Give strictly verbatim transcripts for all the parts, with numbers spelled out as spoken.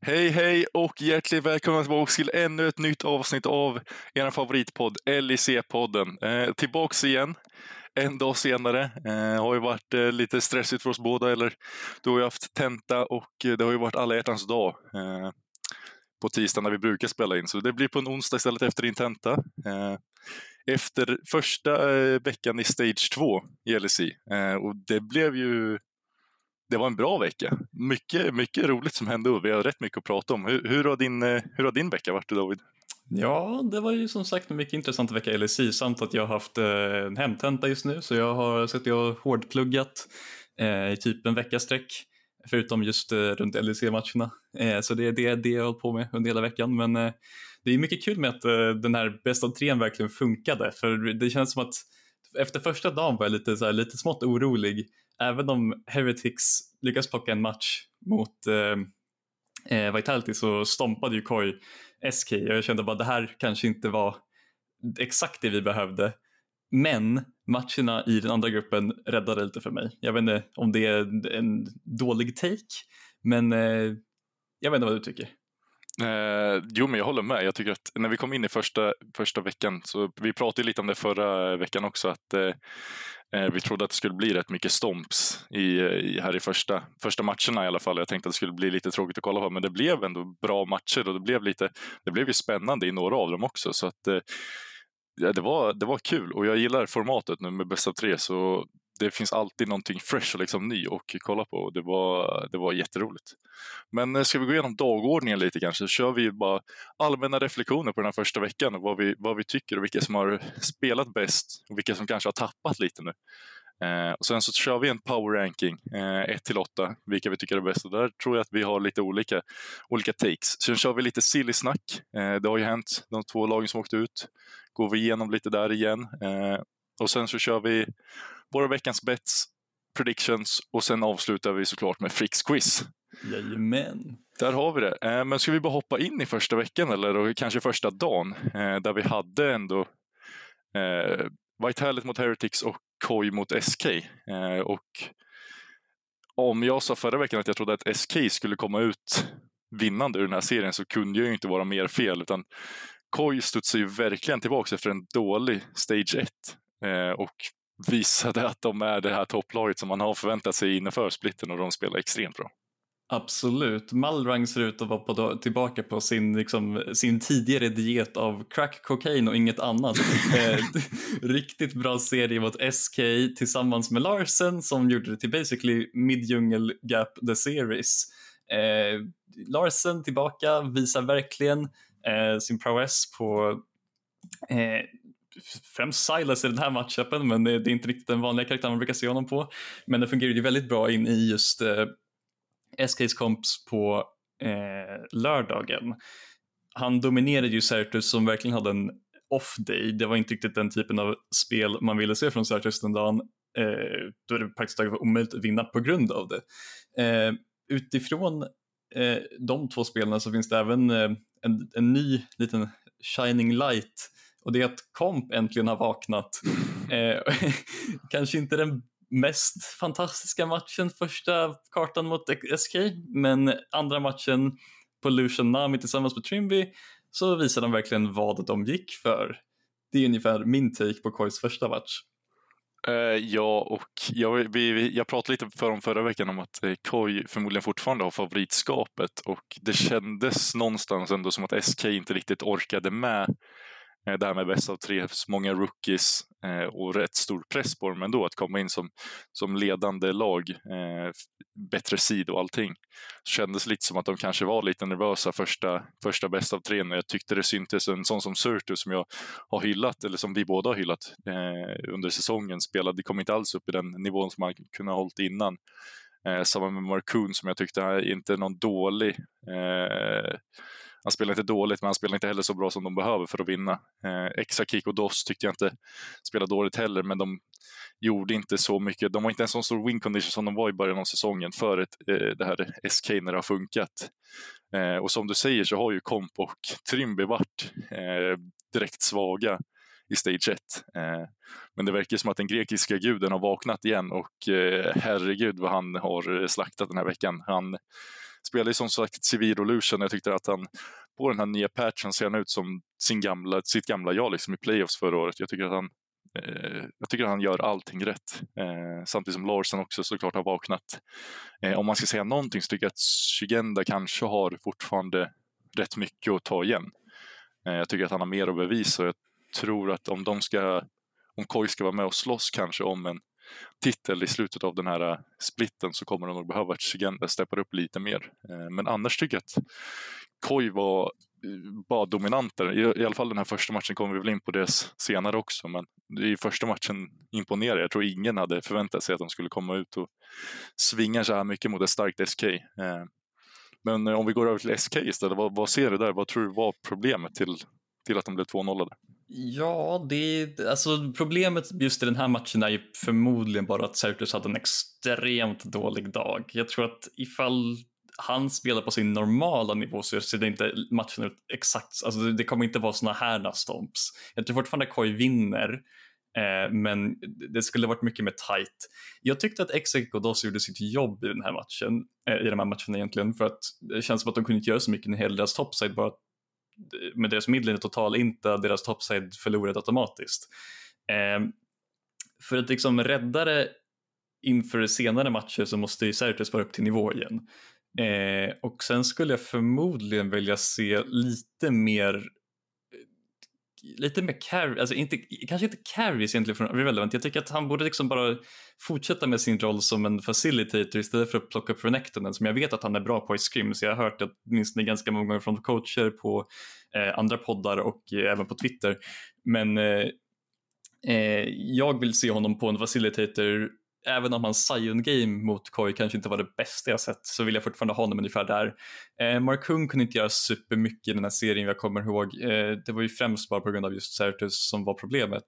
Hej hej och hjärtligt välkomna tillbaka till ännu ett nytt avsnitt av er favoritpodd, L E C-podden. Eh, tillbaks igen, en dag senare. Eh, har ju varit eh, lite stressigt för oss båda, eller du har ju haft tenta och eh, det har ju varit alla hjärtans dag eh, på tisdag när vi brukar spela in. Så det blir på en onsdag istället efter din tenta. Eh, efter första eh, veckan i Stage två i L E C. Eh, och det blev ju... Det var en bra vecka. Mycket, mycket roligt som hände och vi har rätt mycket att prata om. Hur, hur, har din, hur har din vecka varit, David? Ja, det var ju som sagt en mycket intressant vecka i L E C. Samt att jag har haft en hemtenta just nu. Så jag har sett jag har hårdpluggat eh, i typ en veckasträck. Förutom just eh, runt L E C-matcherna. Eh, så det är det, det jag har hållit på med under hela veckan. Men eh, det är mycket kul med att eh, den här bästa av trean verkligen funkade. För det känns som att efter första dagen var jag lite, så här, lite smått orolig. Även om Heretics lyckas plocka en match mot eh, Vitality så stompade ju Koi S K. Och jag kände bara det här kanske inte var exakt det vi behövde. Men matcherna i den andra gruppen räddade lite för mig. Jag vet inte om det är en dålig take. Men eh, jag vet inte vad du tycker. Eh, jo, men jag håller med. Jag tycker att när vi kom in i första, första veckan, så vi pratade lite om det förra veckan också, att eh, vi trodde att det skulle bli rätt mycket stomps i, i, här i första, första matcherna i alla fall. Jag tänkte att det skulle bli lite tråkigt att kolla på, men det blev ändå bra matcher och det blev, lite, det blev ju spännande i några av dem också. Så att, eh, det, var, det var kul och jag gillar formatet nu med bäst av tre, så det finns alltid någonting fresh och liksom ny och kolla på. Det var, det var jätteroligt. Men ska vi gå igenom dagordningen lite kanske? Så kör vi bara allmänna reflektioner på den här första veckan. Vad vi, vad vi tycker och vilka som har spelat bäst. Och vilka som kanske har tappat lite nu. Eh, och sen så kör vi en power ranking. Eh, ett till åtta. Vilka vi tycker är bäst. Och där tror jag att vi har lite olika, olika takes. Sen kör vi lite silly snack. Eh, det har ju hänt. De två lagen som åkte ut. Går vi igenom lite där igen. Eh, och sen så kör vi våra veckans bets, predictions och sen avslutar vi såklart med Fricks quiz. Jajamän. Där har vi det. Men ska vi bara hoppa in i första veckan eller kanske första dagen där vi hade ändå Vitality mot Heretics och Koi mot S K. Och om jag sa förra veckan att jag trodde att S K skulle komma ut vinnande ur den här serien så kunde jag ju inte vara mer fel, utan Koi studsade ju verkligen tillbaka efter en dålig Stage ett och visade att de är det här topplaget som man har förväntat sig innanför splitten, och de spelar extremt bra. Absolut. Malrang ser ut att vara på, tillbaka på sin, liksom, sin tidigare diet av crack, kokain och inget annat. Riktigt bra serie mot S K tillsammans med Larsen som gjorde det till basically mid-jungle gap the series. Eh, Larsen tillbaka visar verkligen eh, sin prowess på... Eh, främst Silas i den här matchupen, men det är inte riktigt den vanliga karaktären man brukar se honom på. Men det fungerar ju väldigt bra in i just eh, S K:s komps på eh, lördagen. Han dominerade ju Sertuss som verkligen hade en off-day. Det var inte riktigt den typen av spel man ville se från Sertuss den dagen. Eh, då är det praktiskt taget omöjligt att vinna på grund av det. Eh, utifrån eh, de två spelarna så finns det även eh, en, en ny liten shining light. Och det är att Komp äntligen har vaknat. Eh, kanske inte den mest fantastiska matchen första kartan mot S K. Men andra matchen på Lucian Nami tillsammans med Trimby så visar de verkligen vad de gick för. Det är ungefär min take på Kois första match. Uh, ja, och jag, vi, vi, jag pratade lite för om förra veckan om att eh, Koi förmodligen fortfarande har favoritskapet. Och det kändes någonstans ändå som att S K inte riktigt orkade med det här med bäst av tre, många rookies eh, och rätt stor press på dem ändå att komma in som, som ledande lag, eh, bättre sid och allting. Så kändes lite som att de kanske var lite nervösa första, första bäst av tre, när jag tyckte det syntes en sån som Sertuss som jag har hyllat, eller som vi båda har hyllat eh, under säsongen, spelade, kom inte alls upp i den nivån som man kunde ha hållit innan. Eh, samma med Marcoon som jag tyckte är inte någon dålig eh, han spelar inte dåligt, men han spelar inte heller så bra som de behöver för att vinna. Eh, Exakick och Doss tyckte jag inte spelade dåligt heller, men de gjorde inte så mycket. De var inte en sån stor win condition som de var i början av säsongen för ett, eh, det här S K när det har funkat. Eh, och som du säger så har ju Komp och Trimby varit eh, direkt svaga i Stage ett. Eh, men det verkar som att den grekiska guden har vaknat igen och eh, herregud vad han har slaktat den här veckan. Han spelar ju som sagt Civil Illusion. Jag tyckte att han på den här nya patchen ser han ut som sin gamla, sitt gamla jag liksom i playoffs förra året. Jag tycker att han eh, jag tycker att han gör allting rätt. Eh, samtidigt som Larsen också såklart har vaknat. Eh, om man ska säga någonting så tycker jag att Szygenda kanske har fortfarande rätt mycket att ta igen. Eh, jag tycker att han har mer att bevisa och jag tror att om de ska om Koi ska vara med och slåss kanske om en titel i slutet av den här splitten så kommer de nog behöva att Szygenda steppar upp lite mer. Men annars tycker jag att Koi var bara dominanter. I alla fall den här första matchen kommer vi väl in på det senare också. Men i första matchen imponerade. Jag tror ingen hade förväntat sig att de skulle komma ut och svinga så här mycket mot ett starkt S K. Men om vi går över till S K istället. Vad, vad ser du där? Vad tror du var problemet till, till att de blev två noll? Ja, det, alltså problemet just i den här matchen är ju förmodligen bara att Sertuss hade en extremt dålig dag. Jag tror att ifall han spelar på sin normala nivå så ser det inte matchen ut exakt. Alltså det kommer inte vara såna här stomps. Jag tror fortfarande Koi vinner, eh, men det skulle varit mycket mer tight. Jag tyckte att Exakick och Dos gjorde sitt jobb i den här matchen, eh, i de här matcherna egentligen, för att det känns som att de kunde inte göra så mycket när hela deras topside bara med deras midlinje total inte deras topside förlorade automatiskt. Eh, för att liksom rädda det inför senare matcher så måste ju Sertuss vara upp till nivå igen. Eh, och sen skulle jag förmodligen vilja se lite mer lite mer carry, alltså inte, kanske inte carries egentligen från Relevant. Jag tycker att han borde liksom bara fortsätta med sin roll som en facilitator istället för att plocka upp renektonen som jag vet att han är bra på i Scrim, så jag har hört att minst ganska många gånger från coacher på eh, andra poddar och eh, även på Twitter. Men eh, eh, jag vill se honom på en facilitator. Även om hans Sion game mot Koi kanske inte var det bästa jag sett så vill jag fortfarande ha honom ungefär där. Eh, Mark Hung kunde inte göra supermycket i den här serien jag kommer ihåg. Eh, det var ju främst bara på grund av just Sertuss som var problemet.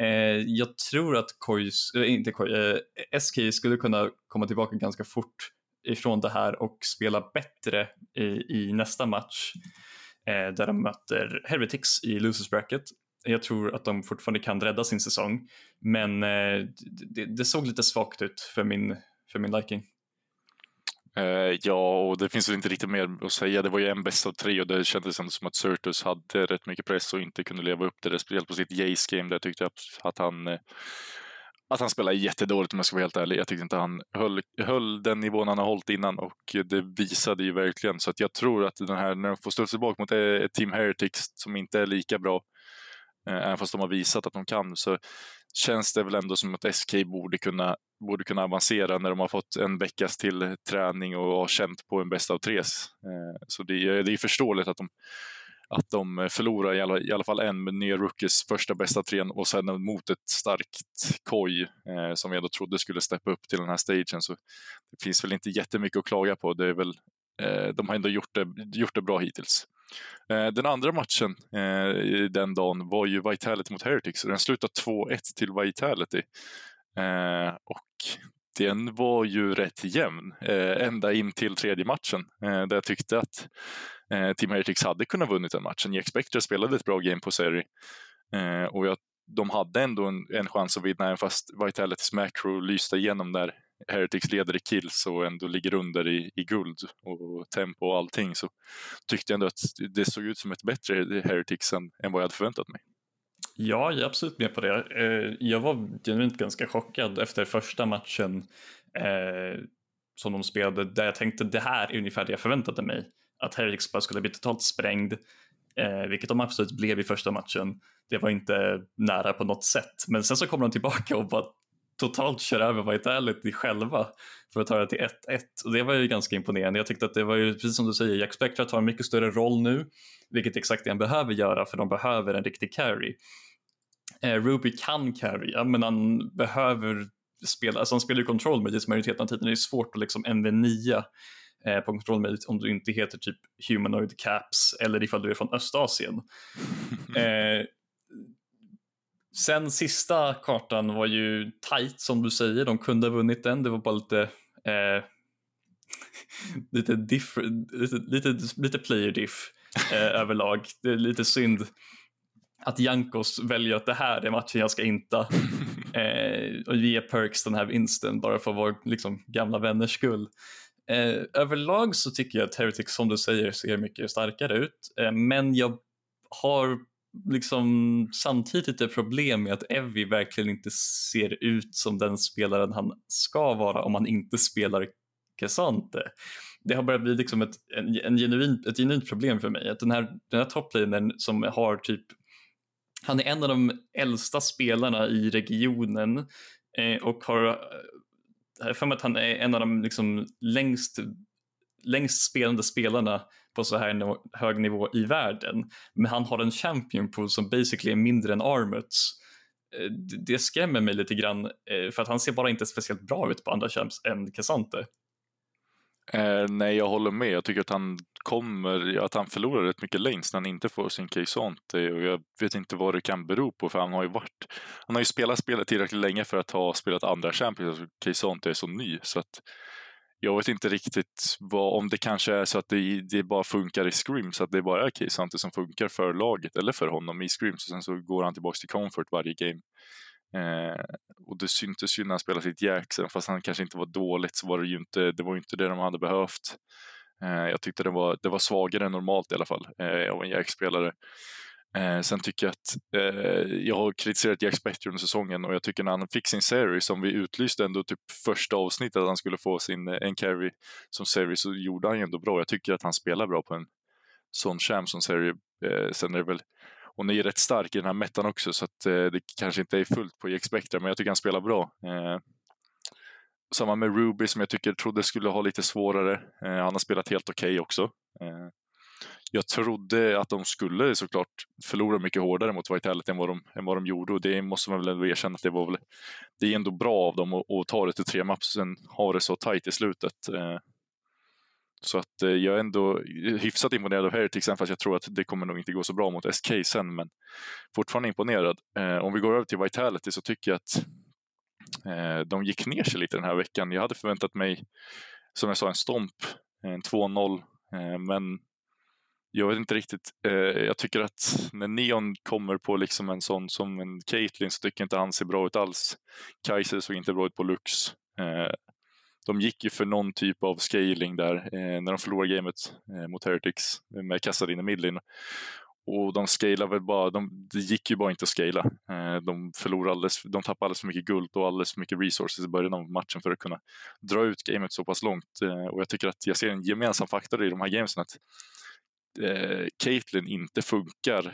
Eh, jag tror att Koi, äh, inte Koi, eh, S K skulle kunna komma tillbaka ganska fort ifrån det här och spela bättre i, i nästa match. Eh, där de möter Heretics i Losers Bracket. Jag tror att de fortfarande kan rädda sin säsong. Men eh, det, det såg lite svagt ut för min, för min liking. Eh, ja, och det finns väl inte riktigt mer att säga. Det var ju en bäst av tre och det kändes ändå som att Sertuss hade rätt mycket press och inte kunde leva upp till det. Speciellt på sitt Jace game där tyckte jag att han, att han spelade jättedåligt om jag ska vara helt ärlig. Jag tyckte inte han höll, höll den nivån han har hållit innan och det visade ju verkligen. Så att jag tror att den här, när de får stå tillbaka mot ett Team Heretics som inte är lika bra även fast de har visat att de kan så känns det väl ändå som att S K borde kunna, borde kunna avancera när de har fått en veckas till träning och har känt på en bästa av tres. Så det är, det är förståeligt att de, att de förlorar i alla, i alla fall en med nya rookies första bästa tren och sedan mot ett starkt Koi som jag då trodde skulle steppa upp till den här stagen. Så det finns väl inte jättemycket att klaga på. Det är väl, de har ändå gjort det, gjort det bra hittills. Den andra matchen eh, den dagen var ju Vitality mot Heretics och den slutade två ett till Vitality eh, och den var ju rätt jämn eh, ända in till tredje matchen eh, där jag tyckte att eh, Team Heretics hade kunnat vunnit den matchen. Jajk Spectre spelade ett bra game på serie eh, och jag, de hade ändå en, en chans att vinna fast Vitality's macro lyste igenom där Heretics leder i kills och ändå ligger under i, i guld och tempo och allting så tyckte jag ändå att det såg ut som ett bättre Heretics än, än vad jag hade förväntat mig. Ja, jag är absolut med på det. Jag var genuint ganska chockad efter första matchen eh, som de spelade där jag tänkte det här är ungefär det jag förväntade mig. Att Heretics bara skulle bli totalt sprängd. Eh, vilket de absolut blev i första matchen. Det var inte nära på något sätt. Men sen så kom de tillbaka och bara totalt kör över Vitality själva för att ta det till ett ett. Och det var ju ganska imponerande. Jag tyckte att det var ju, precis som du säger, Jajk Spectre tar en mycket större roll nu. Vilket exakt det han behöver göra för de behöver en riktig carry. Eh, Ruby kan carrya men han behöver spela, alltså han spelar ju control med just majoriteten av tiden. Det är svårt att liksom M V nio eh, på control med om du inte heter typ Humanoid Caps eller ifall du är från Östasien. Eh, Sen sista kartan var ju tight som du säger, de kunde ha vunnit den. Det var bara lite eh, lite, diff, lite, lite lite player diff eh, överlag. Det är lite synd att Jankos väljer att det här är matchen jag ska inte eh, och ge Perks den här vinsten bara för vår liksom, gamla vänners skull. Eh, överlag så tycker jag att Heretics, som du säger, ser mycket starkare ut. Eh, men jag har liksom samtidigt ett problem med att Evie verkligen inte ser ut som den spelaren han ska vara om han inte spelar K'Sante. Det har börjat bli liksom ett, en, en genuin, ett genuint problem för mig. Att den här, den här toplanern som har typ... Han är en av de äldsta spelarna i regionen eh, och har... för mig att han är en av de liksom längst, längst spelande spelarna på så här no- hög nivå i världen. Men han har en champion pool som basically är mindre än Armuts. Det skrämmer mig lite grann, för att han ser bara inte speciellt bra ut på andra champs än K'Sante. Eh, nej, jag håller med. Jag tycker att han kommer, att han förlorar rätt mycket lanes när han inte får sin K'Sante, och jag vet inte vad det kan bero på, för han har ju varit, han har ju spelat spelet tillräckligt länge för att ha spelat andra champions. K'Sante är så ny, så att jag vet inte riktigt vad, om det kanske är så att det, det bara funkar i scrims, att det bara är K'Sante som funkar för laget eller för honom i scrims, och sen så går han tillbaka till comfort varje game. Eh, och det syntes ju när han spelade sitt Jajk, fast han kanske inte var dåligt, så var det ju inte, det var inte det de hade behövt. Eh, jag tyckte det var, det var svagare än normalt i alla fall eh, av en Jajk-spelare. Eh, sen tycker jag att eh, jag har kritiserat Jajks bättre under säsongen, och jag tycker när han fick sin series, som vi utlyste ändå typ första avsnittet att han skulle få sin en carry som series, så gjorde han ju ändå bra. Jag tycker att han spelar bra på en sån champ som serie. Eh, sen är det väl, och ni är rätt stark i den här metan också, så att eh, det kanske inte är fullt på G-Spectra, men jag tycker han spelar bra. Eh, samma med Ruby, som jag tycker trodde skulle ha lite svårare. Eh, han har spelat helt okej okay också. Eh, jag trodde att de skulle såklart förlora mycket hårdare mot Vitality än vad de, än vad de gjorde, och det måste man väl ändå erkänna att det var väl, det är ändå bra av dem att, att ta det till tre maps och sen ha det så tajt i slutet. Eh, Så att eh, jag är ändå hyfsat imponerad av Heretics, fast jag tror att det kommer nog inte gå så bra mot S K sen, men fortfarande imponerad. Eh, om vi går över till Vitality, så tycker jag att eh, de gick ner sig lite den här veckan. Jag hade förväntat mig, som jag sa, en stomp, en två noll, eh, men jag vet inte riktigt. Eh, jag tycker att när Neon kommer på liksom en sån som en Caitlyn, så tycker jag inte han ser bra ut alls. Kaiser såg inte bra ut på Lux. Eh, De gick ju för någon typ av scaling där eh, när de förlorade gamet eh, mot Heretics med Kassarin i midlin. Och de scalade väl bara, de, det gick ju bara inte att scala. Eh, de förlorade alldeles, de tappade alldeles för mycket guld och alldeles för mycket resources i början av matchen för att kunna dra ut gamet så pass långt. Eh, och jag tycker att jag ser en gemensam faktor i de här gamesen, att eh, Caitlyn inte funkar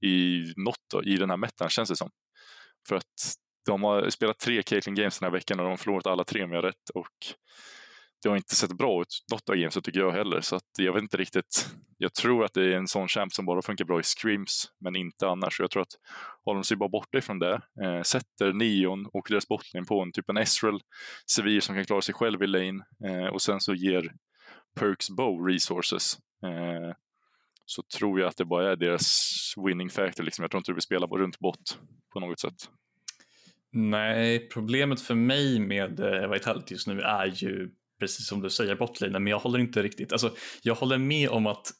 i något då, i den här metan, känns det som. För att de har spelat tre Caitlyn games den här veckan och de har förlorat alla tre med rätt, och det har inte sett bra ut något av games, så tycker jag heller, så att jag vet inte riktigt. Jag tror att det är en sån champ som bara funkar bra i scrims men inte annars, och jag tror att håller de sig bara borta ifrån det, eh, sätter Neon och deras bottling på en typ en Ezreal Severe som kan klara sig själv i lane, eh, och sen så ger Perks Bo resources, eh, så tror jag att det bara är deras winning factor liksom. Jag tror inte det vill spela runt bot på något sätt. Nej, problemet för mig med Vitality just nu är ju, precis som du säger, botlinen, men jag håller inte riktigt, alltså jag håller med om att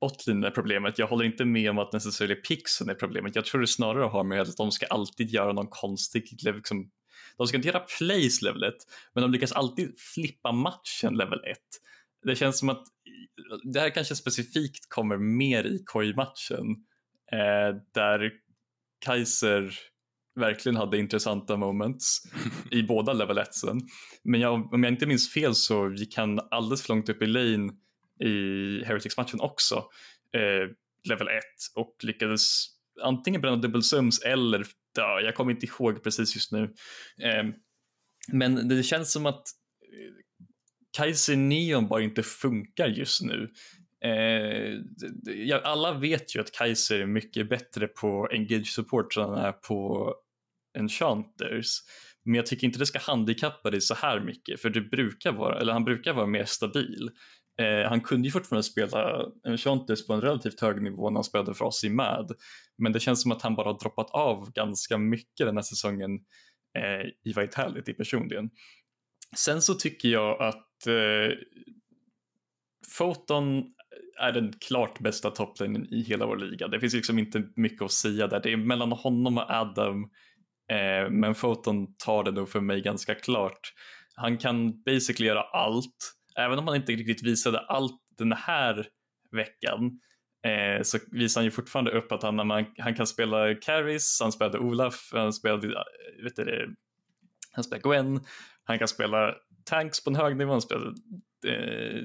botlinen är problemet, jag håller inte med om att necessarily pixen är problemet. Jag tror det snarare har med att de ska alltid göra någon konstig, liksom, de ska inte göra plays level ett, men de lyckas alltid flippa matchen level ett. Det känns som att det här kanske specifikt kommer mer i Koi-matchen, eh, där Kaiser verkligen hade intressanta moments i båda level etsen. Men jag, om jag inte minns fel så gick han alldeles för långt upp i lane i Heretics-matchen också, eh, level ett, och lyckades antingen bränna double sums eller, ja, jag kommer inte ihåg precis just nu. Eh, men det känns som att Kaiser Neon bara inte funkar just nu. Eh, alla vet ju att Kaiser är mycket bättre på engage support än han är på enchanters, men jag tycker inte det ska handikappa dig så här mycket, för det brukar vara, eller han brukar vara mer stabil. Eh, han kunde ju fortfarande spela enchanters på en relativt hög nivå när han spelade för oss i Mad, men det känns som att han bara har droppat av ganska mycket den här säsongen eh, i Vitality personligen. Sen så tycker jag att eh, Photon är den klart bästa toplanen i hela vår liga. Det finns liksom inte mycket att säga där. Det är mellan honom och Adam. Eh, men Photon tar det nog för mig ganska klart. han kan basically göra allt. Även om han inte riktigt visade allt den här veckan, eh, så visar han ju fortfarande upp att han, när man, han kan spela Carries, han spelade Olaf, han spelade, vet du, han spelade Gwen, han kan spela tanks på en hög nivå, han spelade eh,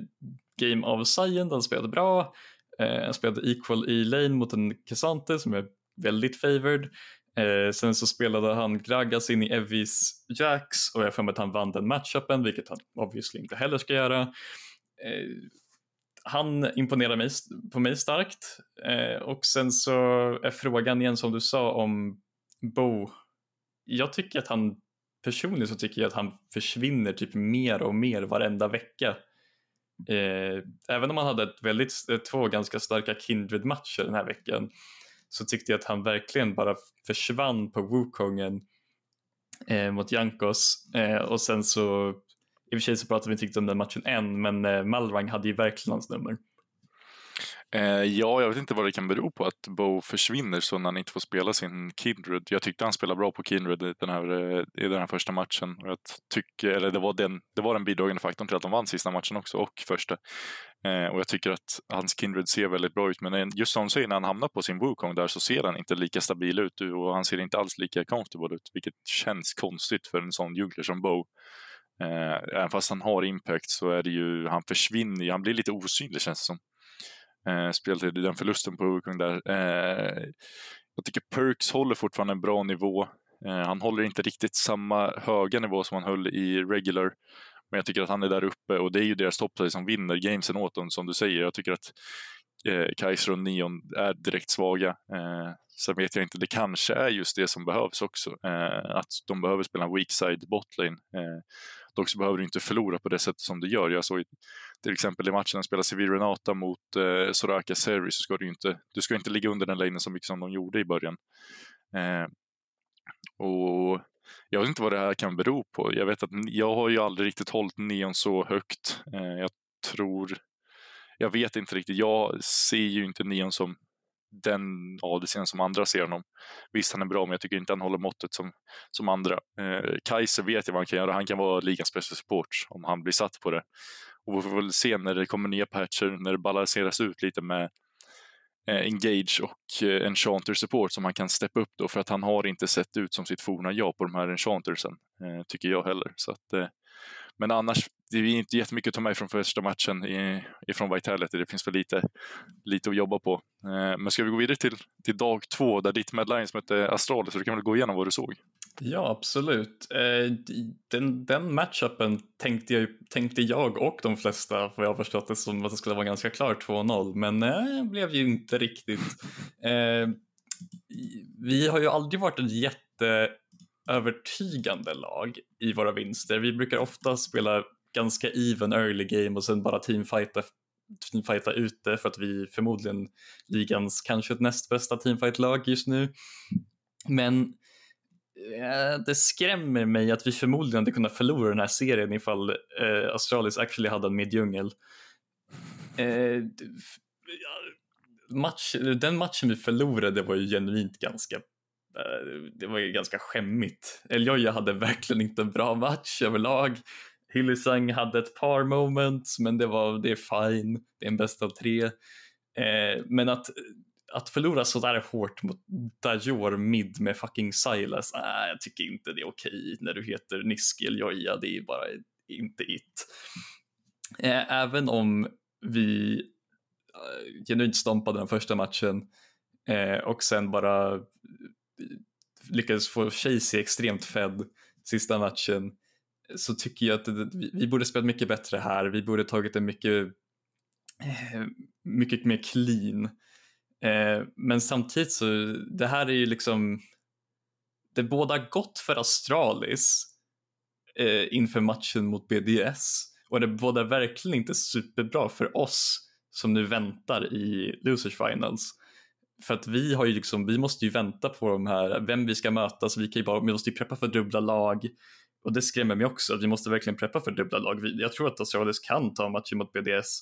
Game of Szygenda, han spelade bra, eh, han spelade Equal i lane mot en K'Sante som är väldigt favored. Eh, sen så spelade han Gragas in i Evis Jax, och jag fann att han vann den matchupen, vilket han obviously inte heller ska göra. Eh, han imponerar mig, på mig starkt. Eh, och sen så är frågan igen som du sa om Bo. Jag tycker att han, personligen så tycker jag att han försvinner typ mer och mer varenda vecka. Eh, även om han hade ett väldigt, två ganska starka Kindred-matcher den här veckan, så tyckte jag att han verkligen bara försvann på Wukongen eh, mot Jankos. Eh, och sen så, i och för sig så pratade vi inte riktigt om den matchen än, men eh, Malrang hade ju verkligen hans nummer. Eh, ja, jag vet inte vad det kan bero på att Bo försvinner så när han inte får spela sin Kindred. Jag tyckte han spelade bra på Kindred i den här, i den här första matchen. Och jag tycker, eller det var, den, det var den bidragande faktorn till att de vann sista matchen också, och första. Eh, och jag tycker att hans Kindred ser väldigt bra ut. Men just som säger, när han hamnar på sin Wukong där så ser han inte lika stabil ut. Och han ser inte alls lika comfortable ut, vilket känns konstigt för en sån jungler som Bo. Eh, även fast han har impact så är det ju, han försvinner, han blir lite osynlig känns det som. Eh, speltid i den förlusten på Wukong där. Eh, jag tycker Perks håller fortfarande en bra nivå. Eh, han håller inte riktigt samma höga nivå som han höll i regular. Men jag tycker att han är där uppe, och det är ju deras topplag som vinner gamesen åt dem, som du säger. Jag tycker att eh, Kaiser och Neon är direkt svaga. Eh, sen vet jag inte, det kanske är just det som behövs också. Eh, att de behöver spela en weak side botlane. Eh, dock så behöver du inte förlora på det sättet som du gör. Jag såg i, till exempel i matchen när spelar Severe Renata mot eh, Soraka Seri, så ska du inte, du ska inte ligga under den lanen så mycket som de gjorde i början. Eh, och jag vet inte vad det här kan bero på. Jag vet att jag har ju aldrig riktigt hållit Neon så högt. Eh, jag tror, jag vet inte riktigt. Jag ser ju inte Neon som den, ja, det ser som andra ser honom. Visst, han är bra, men jag tycker inte han håller måttet som, som andra. Eh, Kaiser vet jag vad han kan göra. Han kan vara ligans bästa support om han blir satt på det. Och vi får väl se när det kommer nya patcher, när det balanseras ut lite med eh, Engage och eh, Enchanter support som han kan steppa upp då. För att han har inte sett ut som sitt forna jag på de här Enchantersen, eh, tycker jag heller. Så att, eh, men annars, det är inte jättemycket att ta med från första matchen i, ifrån Vitality. Det finns för lite, lite att jobba på. Eh, men ska vi gå vidare till, till dag två där ditt Mad Lions mötte Astralis, så du kan väl gå igenom vad du såg? Ja, absolut. Den, den matchupen tänkte jag, tänkte jag och de flesta, för jag har förstått det som att det skulle vara ganska klart två noll, men nej, det blev ju inte riktigt. Vi har ju aldrig varit ett jätteövertygande lag i våra vinster. Vi brukar ofta spela ganska even early game och sen bara teamfighta, teamfighta ute, för att vi förmodligen ligans kanske näst bästa teamfight-lag just nu. Men det skrämmer mig att vi förmodligen hade kunnat förlora den här serien ifall eh, Astralis actually hade en midjungel. Eh, match, den matchen vi förlorade var ju genuint ganska, eh, det var ju ganska skämmigt. Eljoja hade verkligen inte en bra match överlag. Hylissang hade ett par moments, men det var, det är fine. Det är en bäst av tre. Eh, men att Att förlora så där hårt mot Dajor mid med fucking Silas, äh, jag tycker inte det är okej när du heter Niskel, Joja, det är bara inte it. Äh, även om vi äh, genuint stompade den första matchen äh, och sen bara lyckades få Chasy extremt fed sista matchen, så tycker jag att det, vi, vi borde spelat mycket bättre här. Vi borde tagit en mycket, äh, mycket mer clean. Men samtidigt så, det här är ju liksom, det båda gott för Astralis eh, inför matchen mot B D S, och det båda verkligen inte superbra för oss som nu väntar i Losers Finals. För att vi har ju liksom, vi måste ju vänta på de här, vem vi ska möta, så vi kan ju bara, vi måste ju preppa för dubbla lag. Och det skrämmer mig också, att vi måste verkligen preppa för dubbla lag. Jag tror att Astralis kan ta matchen mot B D S.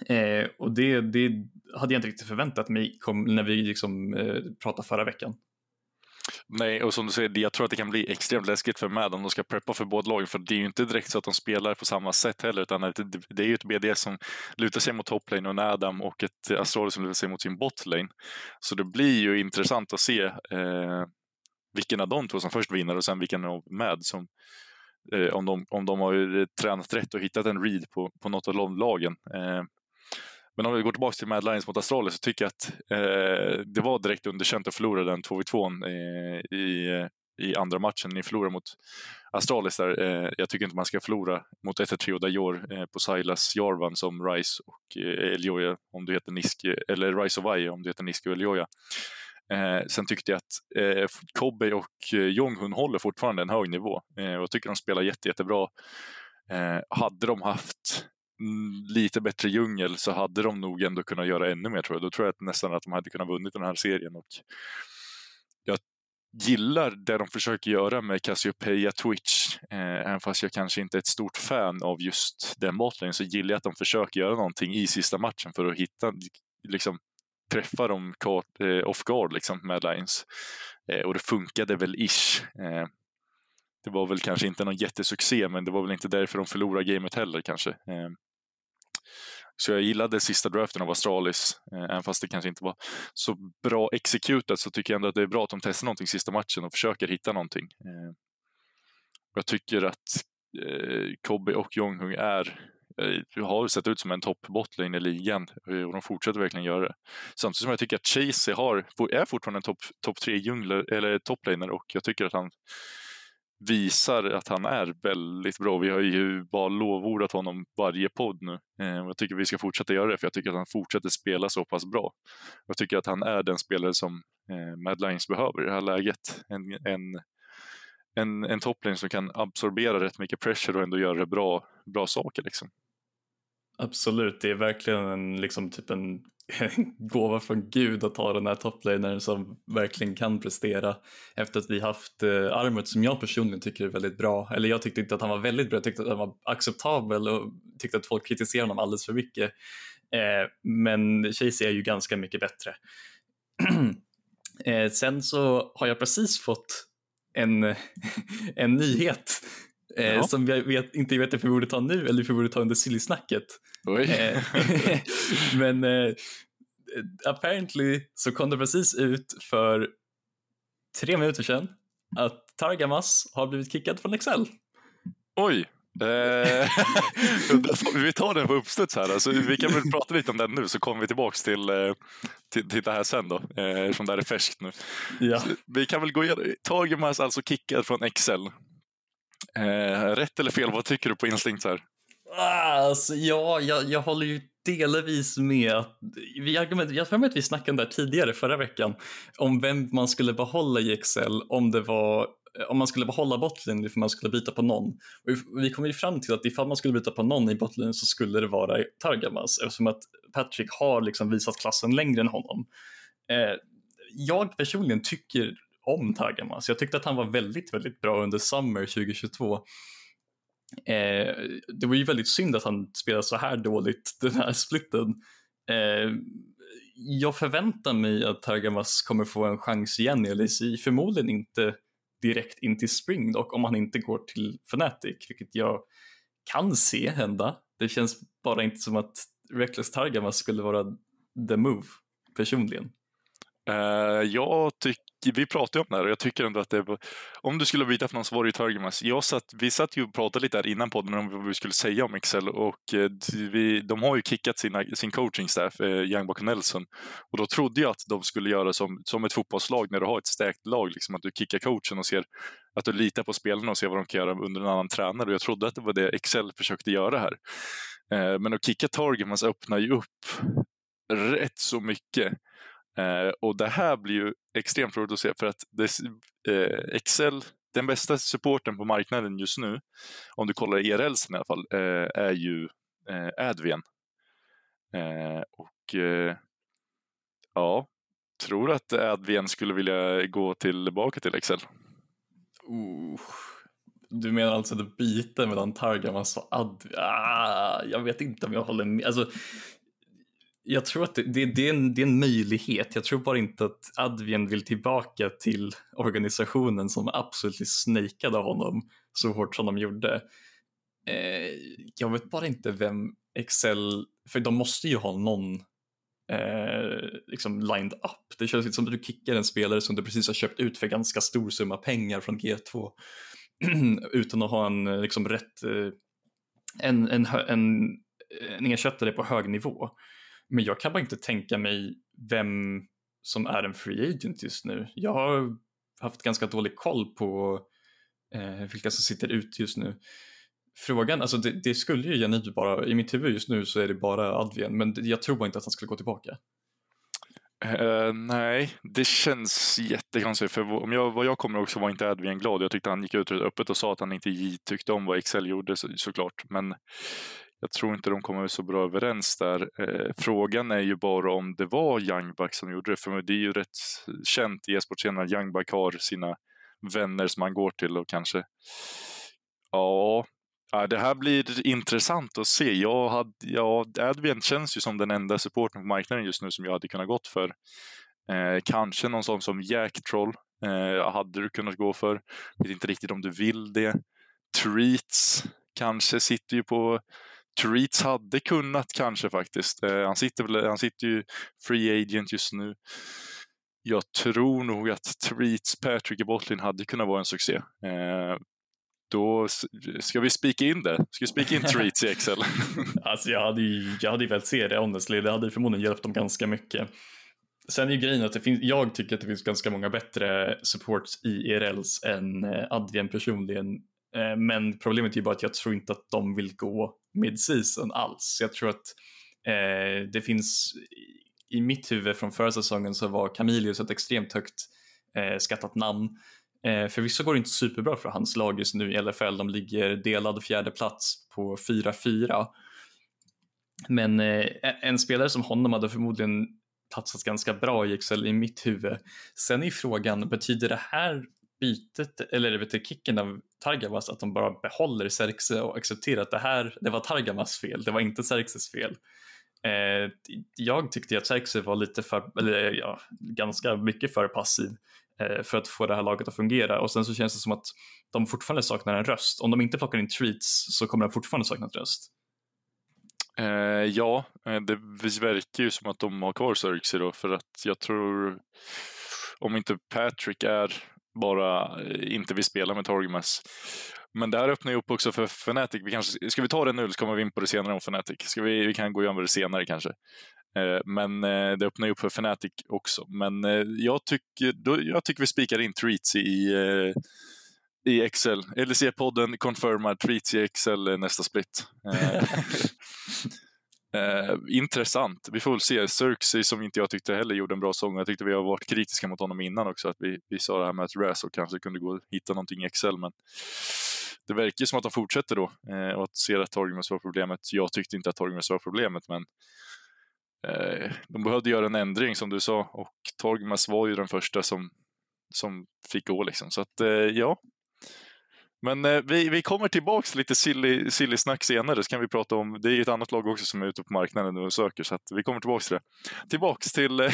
Eh, och det, det hade jag inte riktigt förväntat mig kom, när vi liksom, eh, pratade förra veckan. Nej, och som du säger, jag tror att det kan bli extremt läskigt för Mad om de ska preppa för båda lagen, för det är ju inte direkt så att de spelar på samma sätt heller, utan det är ju ett B D S som lutar sig mot toplane och en Adam och ett Astralis som lutar sig mot sin botlane. Så det blir ju intressant att se eh, vilken av de två som först vinner och sen vilken av Mad som eh, om, de, om de har tränat rätt och hittat en read på, på något av lagen. Eh, Men om vi går tillbaka till Mad Lions mot Astralis så tycker jag att eh, det var direkt underkänt att förlora den två v två eh, i, i andra matchen. Ni förlorar mot Astralis där. Eh, jag tycker inte man ska förlora mot ett tre och Dajor eh, på Silas Jarvan som Rice och eh, Elioja om du heter Niske, eller Rice och Vaje om du heter Niske och Elioja. Eh, sen tyckte jag att eh, Kobe och Jonghun håller fortfarande en hög nivå. Eh, och jag tycker de spelar jätte, jättebra. Eh, hade de haft lite bättre djungel så hade de nog ändå kunnat göra ännu mer, tror jag. Då tror jag att nästan att de hade kunnat vunnit den här serien, och jag gillar det de försöker göra med Cassiopeia Twitch. Eh, även fast jag kanske inte är ett stort fan av just den botlingen så gillar jag att de försöker göra någonting i sista matchen för att hitta, liksom träffa dem off guard liksom med Lions. Eh, och det funkade väl ish. Eh, det var väl kanske inte någon jättesuccé, men det var väl inte därför de förlorade gamet heller kanske. Eh, Så jag gillade sista draften av Astralis, eh, även fast det kanske inte var så bra exekutat, så tycker jag ändå att det är bra att de testar någonting sista matchen och försöker hitta någonting. Eh, jag tycker att eh, Kobe och Jonghung är, eh, har sett ut som en toppbotlane i ligan, och de fortsätter verkligen göra det. Samtidigt som jag tycker att Chasy har är fortfarande en topp top tre jungler, eller topplaner, och jag tycker att han visar att han är väldigt bra. Vi har ju bara lovordat honom varje podd nu. Jag tycker vi ska fortsätta göra det, för jag tycker att han fortsätter spela så pass bra. Jag tycker att han är den spelare som Mad Lions behöver i det här läget. En, en, en, en toppling som kan absorbera rätt mycket pressure och ändå göra bra, bra saker liksom. Absolut, det är verkligen en, liksom, typ en, en gåva från Gud att ha den här toplanern som verkligen kan prestera. Efter att vi haft eh, Armut, som jag personligen tycker är väldigt bra. Eller jag tyckte inte att han var väldigt bra, jag tyckte att han var acceptabel och tyckte att folk kritiserade honom alldeles för mycket. Eh, men Chase är ju ganska mycket bättre. eh, sen så har jag precis fått en, en nyhet. Ja. Eh, som jag vet, inte vet om vi borde ta nu eller vi borde ta under silly-snacket. Eh, men eh, apparently så kom det precis ut för tre minuter sedan att Targamas har blivit kickad från Excel. Oj! Eh, vi tar den på uppstuds här. Alltså, vi kan väl prata lite om den nu så kommer vi tillbaka till, eh, till, till det här sen då. Eh, som det här är färskt nu. Ja. Vi kan väl gå igenom. Targamas alltså kickad från Excel. Eh, rätt eller fel, vad tycker du på instinkt här? Alltså, ja, jag, jag håller ju delvis med att vi argument, jag tror med att vi snackade där tidigare förra veckan om vem man skulle behålla i Excel, om det var om man skulle behålla botlane ifall man skulle byta på någon. Och vi kom ju fram till att ifall man skulle byta på någon i botlane så skulle det vara Targamas, eftersom att Patrick har liksom visat klassen längre än honom. Eh, jag personligen tycker om Targamas. Jag tyckte att han var väldigt, väldigt bra under Summer tjugohundratjugotvå. Eh, det var ju väldigt synd att han spelade så här dåligt den här splitten. Eh, jag förväntar mig att Targamas kommer få en chans igen i L E C. Förmodligen inte direkt in till Spring dock, om han inte går till Fnatic, vilket jag kan se hända. Det känns bara inte som att Reckless Targamas skulle vara the move, personligen. Uh, jag tycker Vi pratade om det här och jag tycker ändå att det var, om du skulle byta för någon så var det ju Targamas. Jag satt, vi satt ju och pratade lite här innan podden om vad vi skulle säga om Excel, och vi, de har ju kickat sina, sin coachingstaff, eh, Youngbach och Nelson, och då trodde jag att de skulle göra som, som ett fotbollslag när du har ett stärkt lag, liksom, att du kickar coachen och ser att du litar på spelarna och ser vad de kan göra under en annan tränare, och jag trodde att det var det Excel försökte göra här. Eh, men att kicka Targamas öppnar ju upp rätt så mycket. Eh, och det här blir ju extremt roligt att se, för att det, eh, Excel, den bästa supporten på marknaden just nu, om du kollar E R L:s i alla fall, eh, är ju eh, Advien. Eh, och eh, ja, tror att Advien skulle vilja gå tillbaka till Excel. Uh, du menar alltså det biten mellan Targamas och Advien? Ah, jag vet inte om jag håller med. Alltså, jag tror att det, det, det, är en, det är en möjlighet. Jag tror bara inte att Advien vill tillbaka till organisationen som absolut snakade honom så hårt som de gjorde. Eh, jag vet bara inte vem Excel... För de måste ju ha någon eh, liksom lined up. Det känns lite som att du kickar en spelare som du precis har köpt ut för ganska stor summa pengar från G två utan att ha en liksom rätt... En, en, en, en ersättare på hög nivå. Men jag kan bara inte tänka mig vem som är en free agent just nu. Jag har haft ganska dålig koll på eh, vilka som sitter ut just nu. Frågan, alltså det, det skulle ju Janine bara, i mitt huvud just nu så är det bara Advien, men jag tror bara inte att han skulle gå tillbaka. Uh, nej, det känns jättekonstigt, för om jag, vad jag kommer också var inte Advien glad. Jag tyckte han gick ut öppet och sa att han inte tyckte om vad Excel gjorde så, såklart, men jag tror inte de kommer så bra överens där. Eh, frågan är ju bara om det var Young Buck som gjorde det, för det är ju rätt känt i e-sportscenen att Young Buck har sina vänner som man går till och kanske... Ja, det här blir intressant att se. Jag hade, ja, Advent känns ju som den enda supporten på marknaden just nu som jag hade kunnat gått för. Eh, kanske någon sån som Jajk Troll eh, hade du kunnat gå för. Vet inte riktigt om du vill det. Treats kanske sitter ju på... Treats hade kunnat kanske faktiskt. Eh, han, sitter, han sitter ju free agent just nu. Jag tror nog att Treats, Patrick i Botlin hade kunnat vara en succé. Eh, då ska vi spika in det. Ska vi spika in Treats i Excel? Alltså jag hade ju, jag hade ju väl se det, honestly. Det hade ju förmodligen hjälpt dem ganska mycket. Sen är ju grejen att det finns, jag tycker att det finns ganska många bättre supports i I R Ls än Advien personligen. Men problemet är ju bara att jag tror inte att de vill gå mid-season alls. Jag tror att eh, det finns i mitt huvud från förra säsongen så var Camilius ett extremt högt eh, skattat namn. Eh, för vissa går det inte superbra för hans lag just nu i L F L. De ligger delad fjärde plats på fyra fyra. Men eh, en spelare som honom hade förmodligen platsat ganska bra i Excel i mitt huvud. Sen är frågan, betyder det här bytet, eller vet du, kicken av Targamas att de bara behåller Serkse och accepterar att det här, det var Targamas fel, det var inte Serkses fel. Eh, jag tyckte att Serkse var lite för, eller ja, ganska mycket för passiv eh, för att få det här laget att fungera, och sen så känns det som att de fortfarande saknar en röst. Om de inte plockar in Treats så kommer de fortfarande sakna en röst. Eh, ja, det verkar ju som att de har kvar Serkse då, för att jag tror om inte Patrick är bara inte vi spelar med Targamas. Men det här öppnar ju upp också för Fnatic. Vi kanske, ska vi ta det nu eller kommer vi in på det senare om Fnatic? Ska vi, vi kan gå igenom det senare kanske. Eh, men eh, det öppnar ju upp för Fnatic också. Men eh, jag, tycker, då, jag tycker vi spikar in Treats i, eh, i Excel. L E C-podden confirmar Treats i Excel nästa split. Eh, eh, intressant. Vi får väl se. Serkse som inte jag tyckte heller gjorde en bra sång. Jag tyckte vi har varit kritiska mot honom innan också. Att vi, vi sa det här med att Razor kanske kunde gå och hitta någonting i Excel. Men det verkar som att de fortsätter då. Eh, och att se att Targamas var problemet. Jag tyckte inte att Targamas var problemet. Men eh, de behövde göra en ändring som du sa. Och Targamas var ju den första som, som fick gå liksom. Så att eh, ja. Men eh, vi, vi kommer tillbaka lite silly, silly snack senare. Så kan vi prata om, det är ju ett annat lag också som är ute på marknaden nu och söker. Så att vi kommer tillbaka till det. Tillbaka till,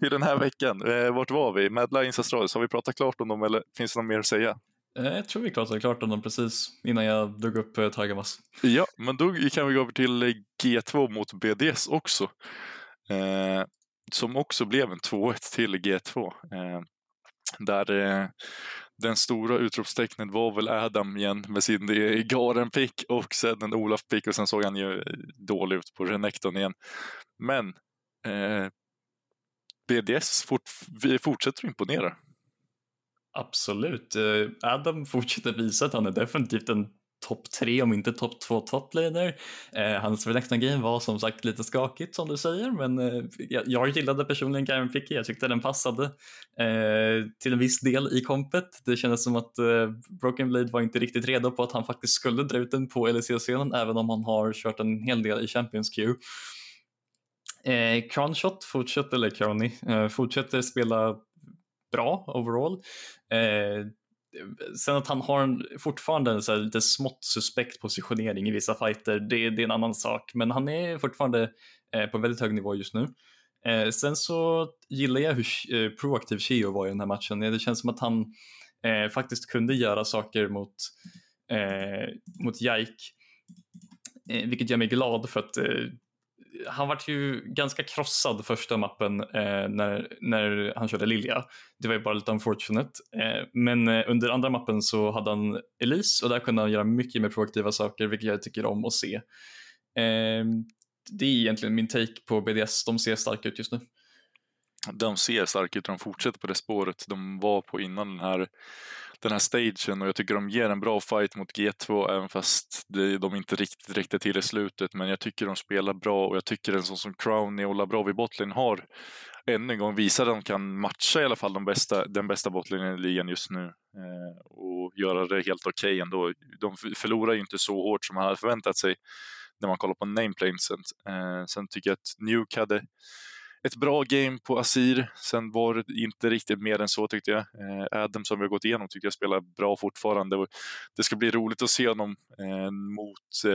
till den här veckan. Eh, vart var vi? Mad Lions Astralis. Har vi pratat klart om dem eller finns det något mer att säga? Jag tror vi pratade klart om dem precis innan jag drog upp eh, Targamas. Ja, men då kan vi gå över till G två mot B D S också. Eh, som också blev en två ett till G två. Eh, där eh, den stora utropstecknet var väl Adam igen med sin Garen-pick och sedan en Olaf-pick. Och sen såg han ju dålig ut på Renekton igen. Men eh, B D S fort, fortsätter imponera. Absolut. Adam fortsätter visa att han är definitivt en topp tre om inte topp två toplaner. Eh, hans Renekton game var som sagt lite skakigt som du säger, men eh, jag, jag gillade personligen Garen Pick. Jag tyckte den passade eh, till en viss del i kompet. Det kändes som att eh, Broken Blade var inte riktigt redo på att han faktiskt skulle dra ut den på L E C-scenen, även om han har kört en hel del i Champions Q. Eh, Cronshot fortsätter, eller Crony, eh, fortsätter spela bra overall. Eh, sen att han har en, fortfarande en så här lite smått suspekt positionering i vissa fighter, det, det är en annan sak. Men han är fortfarande eh, på väldigt hög nivå just nu. Eh, sen så gillar jag hur eh, proaktiv Shio var i den här matchen. Det känns som att han eh, faktiskt kunde göra saker mot, eh, mot Jajk. Eh, vilket gör mig glad för att eh, han var ju ganska krossad första mappen eh, när, när han körde Lilja. Det var ju bara lite unfortunate. Eh, men eh, under andra mappen så hade han Elise och där kunde han göra mycket mer proaktiva saker, vilket jag tycker om att se. Eh, det är egentligen min take på B D S. De ser starka ut just nu. De ser starka ut, de fortsätter på det spåret de var på innan den här, den här stagen, och jag tycker de ger en bra fight mot G två även fast de inte riktigt räckte till i slutet, men jag tycker de spelar bra och jag tycker en sån som Crowny och Labrav i botlane har ännu en gång visar att de kan matcha i alla fall de bästa, den bästa botlane i ligan just nu eh, och göra det helt okej okay ändå. De förlorar ju inte så hårt som man hade förväntat sig när man kollar på nameplanesen. Eh, sen tycker jag att Nuke hade ett bra game på Azir. Sen var det inte riktigt mer än så tyckte jag. Adam som vi har gått igenom tyckte jag spelar bra fortfarande. Det ska bli roligt att se honom mot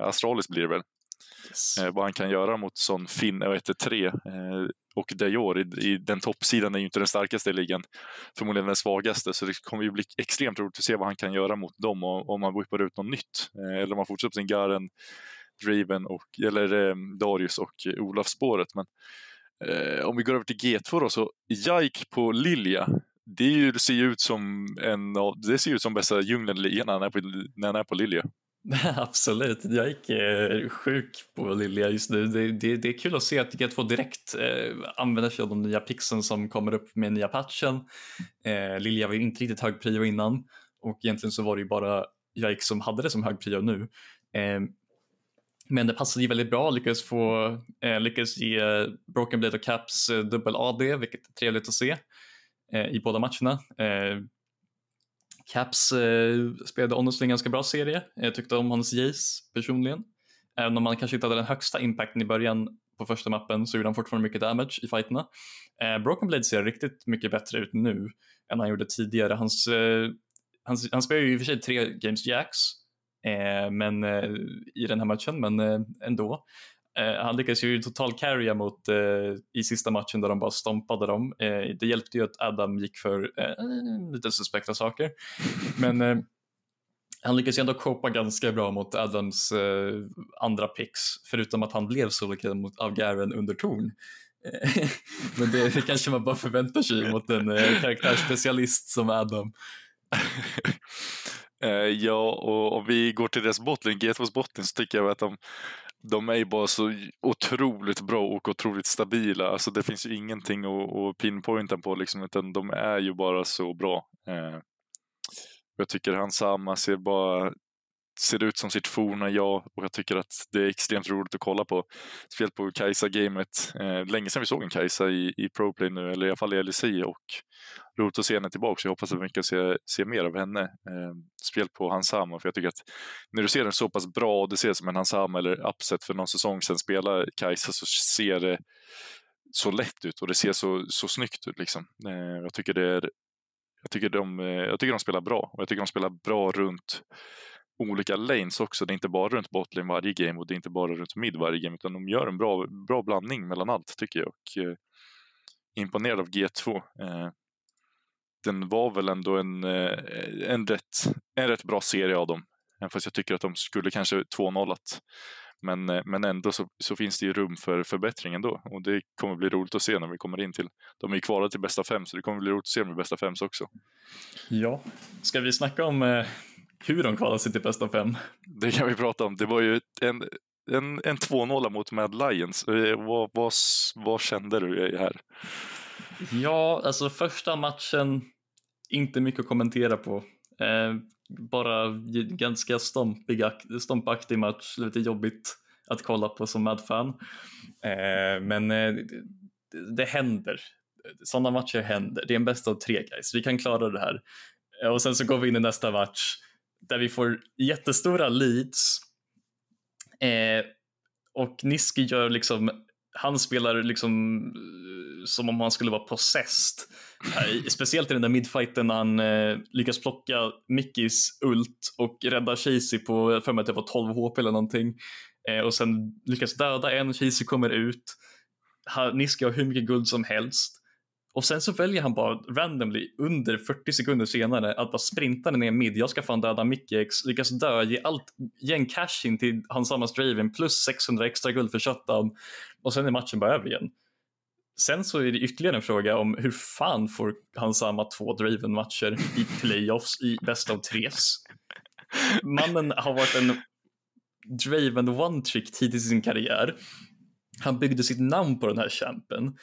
Astralis blir det väl. Yes. Vad han kan göra mot sån Finn och ett tre. Och Dior i, i den toppsidan är ju inte den starkaste i ligan. Förmodligen den svagaste. Så det kommer ju bli extremt roligt att se vad han kan göra mot dem. Och om man whippar ut något nytt. Eller om man fortsätter på sin Garen, Driven och, eller eh, Darius och Olaf spåret. Men eh, om vi går över till G två då, så Jajk på Lilja, det, är ju, det ser ju ut som en av, det ser ut som bästa djungeln när han är på, när han är på Lilja. Absolut, Jajk är sjuk på Lilja just nu. Det, det, det är kul att se att G två direkt eh, använder sig av de nya pixeln som kommer upp med nya patchen. Eh, Lilja var ju inte riktigt hög prio innan och egentligen så var det ju bara Jajk som hade det som hög prio nu. Eh, Men det passade ju väldigt bra, lyckades, få, eh, lyckades ge Broken Blade och Caps eh, dubbel A D, vilket är trevligt att se eh, i båda matcherna. Eh, Caps eh, spelade honestly en ganska bra serie, jag tyckte om hans Jace personligen. Även om han kanske inte hade den högsta impacten i början på första mappen så gjorde han fortfarande mycket damage i fighterna. Eh, Broken Blade ser riktigt mycket bättre ut nu än han gjorde tidigare. Hans, eh, hans, han spelar ju i och för sig tre games Jacks. Eh, men eh, i den här matchen, men eh, ändå. Eh, han lyckades ju total carrya mot eh, i sista matchen där de bara stompade dem. Eh, det hjälpte ju att Adam gick för eh, lite suspekta saker. Men eh, han lyckades ju ändå copa ganska bra mot Adams eh, andra picks, förutom att han blev solokad mot Avgaren under torn. Eh, men det, det kanske man bara förväntar sig mot en eh, karaktärsspecialist som Adam. Ja, och om vi går till deras botlane, G tvås botlane, så tycker jag att de, de är bara så otroligt bra och otroligt stabila. Alltså det finns ju ingenting att, att pinpointa på liksom, utan de är ju bara så bra. Eh, jag tycker Hans Sama ser bara ser ut som sitt forna jag, och jag tycker att det är extremt roligt att kolla på. Speciellt på Kaiser-gamet. Eh, länge sedan vi såg en Kaiser i, i Proplay nu, eller i alla fall i L E C, och roligt att se henne tillbaka, så jag hoppas att vi kan se, se mer av henne. Eh, Speciellt på Hans Sama, för jag tycker att när du ser den så pass bra och det ser som en Hans Sama eller upset för någon säsong sedan spelar Kaiser, så ser det så lätt ut och det ser så, så snyggt ut liksom. Eh, jag tycker det är jag tycker, de, jag tycker de spelar bra, och jag tycker de spelar bra runt olika lanes också. Det är inte bara runt botlane varje game, och det är inte bara runt mid varje game, utan de gör en bra, bra blandning mellan allt tycker jag, och eh, imponerad av G två. Eh, den var väl ändå en, eh, en, rätt, en rätt bra serie av dem, även fast jag tycker att de skulle kanske två noll-at, men, eh, men ändå så, så finns det ju rum för förbättring ändå, och det kommer bli roligt att se när vi kommer in till, de är ju kvalade till bästa fem, så det kommer bli roligt att se med bästa fems också. Ja, ska vi snacka om eh... hur de kvalar sig till bästa fem? Det kan vi prata om. Det var ju en, en, en två noll mot Mad Lions. Vad, vad, vad kände du här? Ja, alltså första matchen, inte mycket att kommentera på. Eh, bara ganska stompiga, stompaktig match. Lite jobbigt att kolla på som Mad-fan. Eh, men eh, det, det händer. Sådana matcher händer. Det är en bästa av tre, guys. Vi kan klara det här. Eh, och sen så går vi in i nästa match, där vi får jättestora leads. Eh, och Niskel gör liksom, han spelar liksom som om han skulle vara possessed. Speciellt i den där midfighten när han eh, lyckas plocka Mikyx ult och rädda Chasy på, för mig att det var tolv H P eller någonting. Eh, och sen lyckas döda en, Chasy kommer ut. Niskel har hur mycket guld som helst. Och sen så väljer han bara randomly under fyrtio sekunder senare att bara sprinta ner mid. Jag ska fan döda Mikyx, lyckas dö, ge allt, ge en cash in till Hans Samas Draven plus sexhundra extra guld för shutdown. Och sen är matchen bara över igen. Sen så är det ytterligare en fråga om hur fan får Hans Sama två Draven matcher i playoffs i bäst av tres. Mannen har varit en Draven one trick tidigt i sin karriär. Han byggde sitt namn på den här kämpen.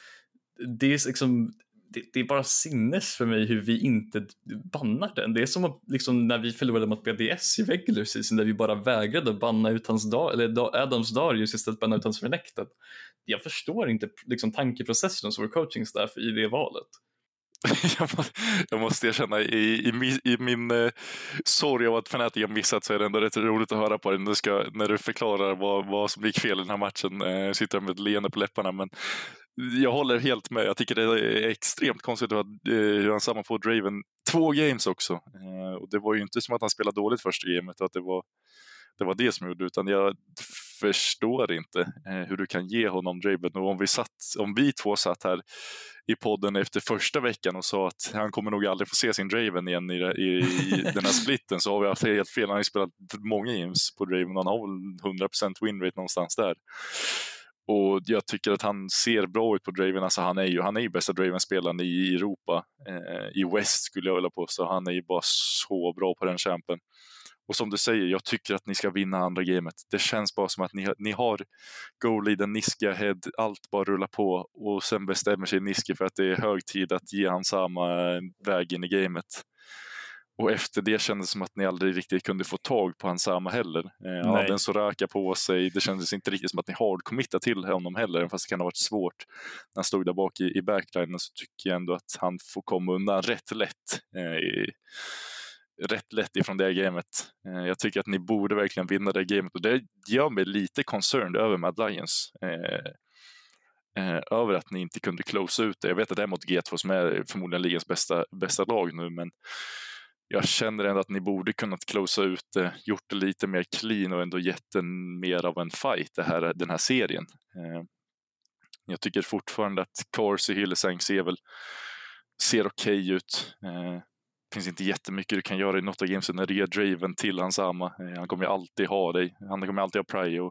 Det är, liksom, det, det är bara sinnes för mig hur vi inte bannar den. Det är som att, liksom, när vi förlorade mot B D S i regular season, där vi bara vägrade banna ut hans dag, eller Adams Darius istället banna ut hans Renekton. Jag förstår inte, liksom, tankeprocessen hos vår coaching staff i det valet. jag, må, jag måste erkänna, i, i, min, i min eh, sorg av att Fnatic har missat, så är det ändå rätt roligt att höra på dig när du, ska, när du förklarar vad, vad som gick fel i den här matchen. Eh, sitter med ett leende på läpparna, men jag håller helt med. Jag tycker det är extremt konstigt att eh, han sammanför Draven två games också. Eh, och det var ju inte som att han spelade dåligt första gamet, att det var det var det som gjorde, utan jag förstår inte eh, hur du kan ge honom Draven. Och om vi satt, om vi två satt här i podden efter första veckan och sa att han kommer nog aldrig få se sin Draven igen i, i, i den här splitten, så har vi haft helt fel. Han har ju spelat många games på Draven, han har väl hundra procent winrate någonstans där. Och jag tycker att han ser bra ut på Draven. Alltså han är ju, han är ju bästa Draven-spelaren i Europa. Eh, I West skulle jag vilja på. Så han är ju bara så bra på den kämpen. Och som du säger, jag tycker att ni ska vinna andra gamet. Det känns bara som att ni, ni har goal-leaden, Niska, head, allt bara rullar på. Och sen bestämmer sig Niska för att det är hög tid att ge han samma väg in i gamet. Och efter det kändes det som att ni aldrig riktigt kunde få tag på Hans Sama heller. Han hade en Soraka på sig. Det kändes inte riktigt som att ni hardcommittat till honom heller. Även fast det kan ha varit svårt. När han stod där bak i, i backlinen, så tycker jag ändå att han får komma undan rätt lätt. Eh, i, rätt lätt ifrån det här gamet. Eh, jag tycker att ni borde verkligen vinna det här gamet. Och det gör mig lite concerned över Mad Lions. Eh, Eh, över att ni inte kunde close ut det. Jag vet att det är mot G två som är förmodligen ligans bästa, bästa lag nu, men jag känner ändå att ni borde kunnat closea ut det, gjort det lite mer clean och ändå gett en, mer av en fight det här, den här serien. Eh, jag tycker fortfarande att Kars i Hylissang ser väl ser okej okay ut. Eh, finns inte jättemycket du kan göra i något av gamesen när du ger Draven till Hans Sama. Eh, han kommer ju alltid ha dig. Han kommer alltid ha prio.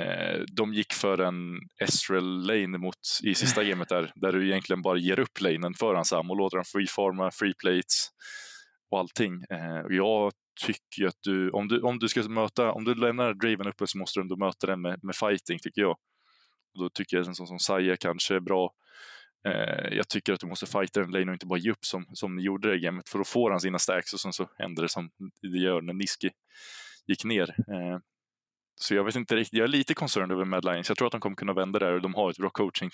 Eh, de gick för en Ezreal lane mot, i sista gamet där, där du egentligen bara ger upp lanen för Hans Sama och låter dem freeforma, free plates och allting. Eh, och jag tycker att du om, du, om du ska möta, om du lämnar Draven uppe, så måste du ändå möta den med, med fighting, tycker jag. Och då tycker jag att en sån som Saya kanske är bra. Eh, jag tycker att du måste fighta den lane och inte bara ge upp som, som ni gjorde i gamet, för då får han sina stacks och sen så händer det som det gör när Niski gick ner. Eh, så jag vet inte riktigt, jag är lite concerned över Mad Lions. Jag tror att de kommer kunna vända där, och de har ett bra coaching,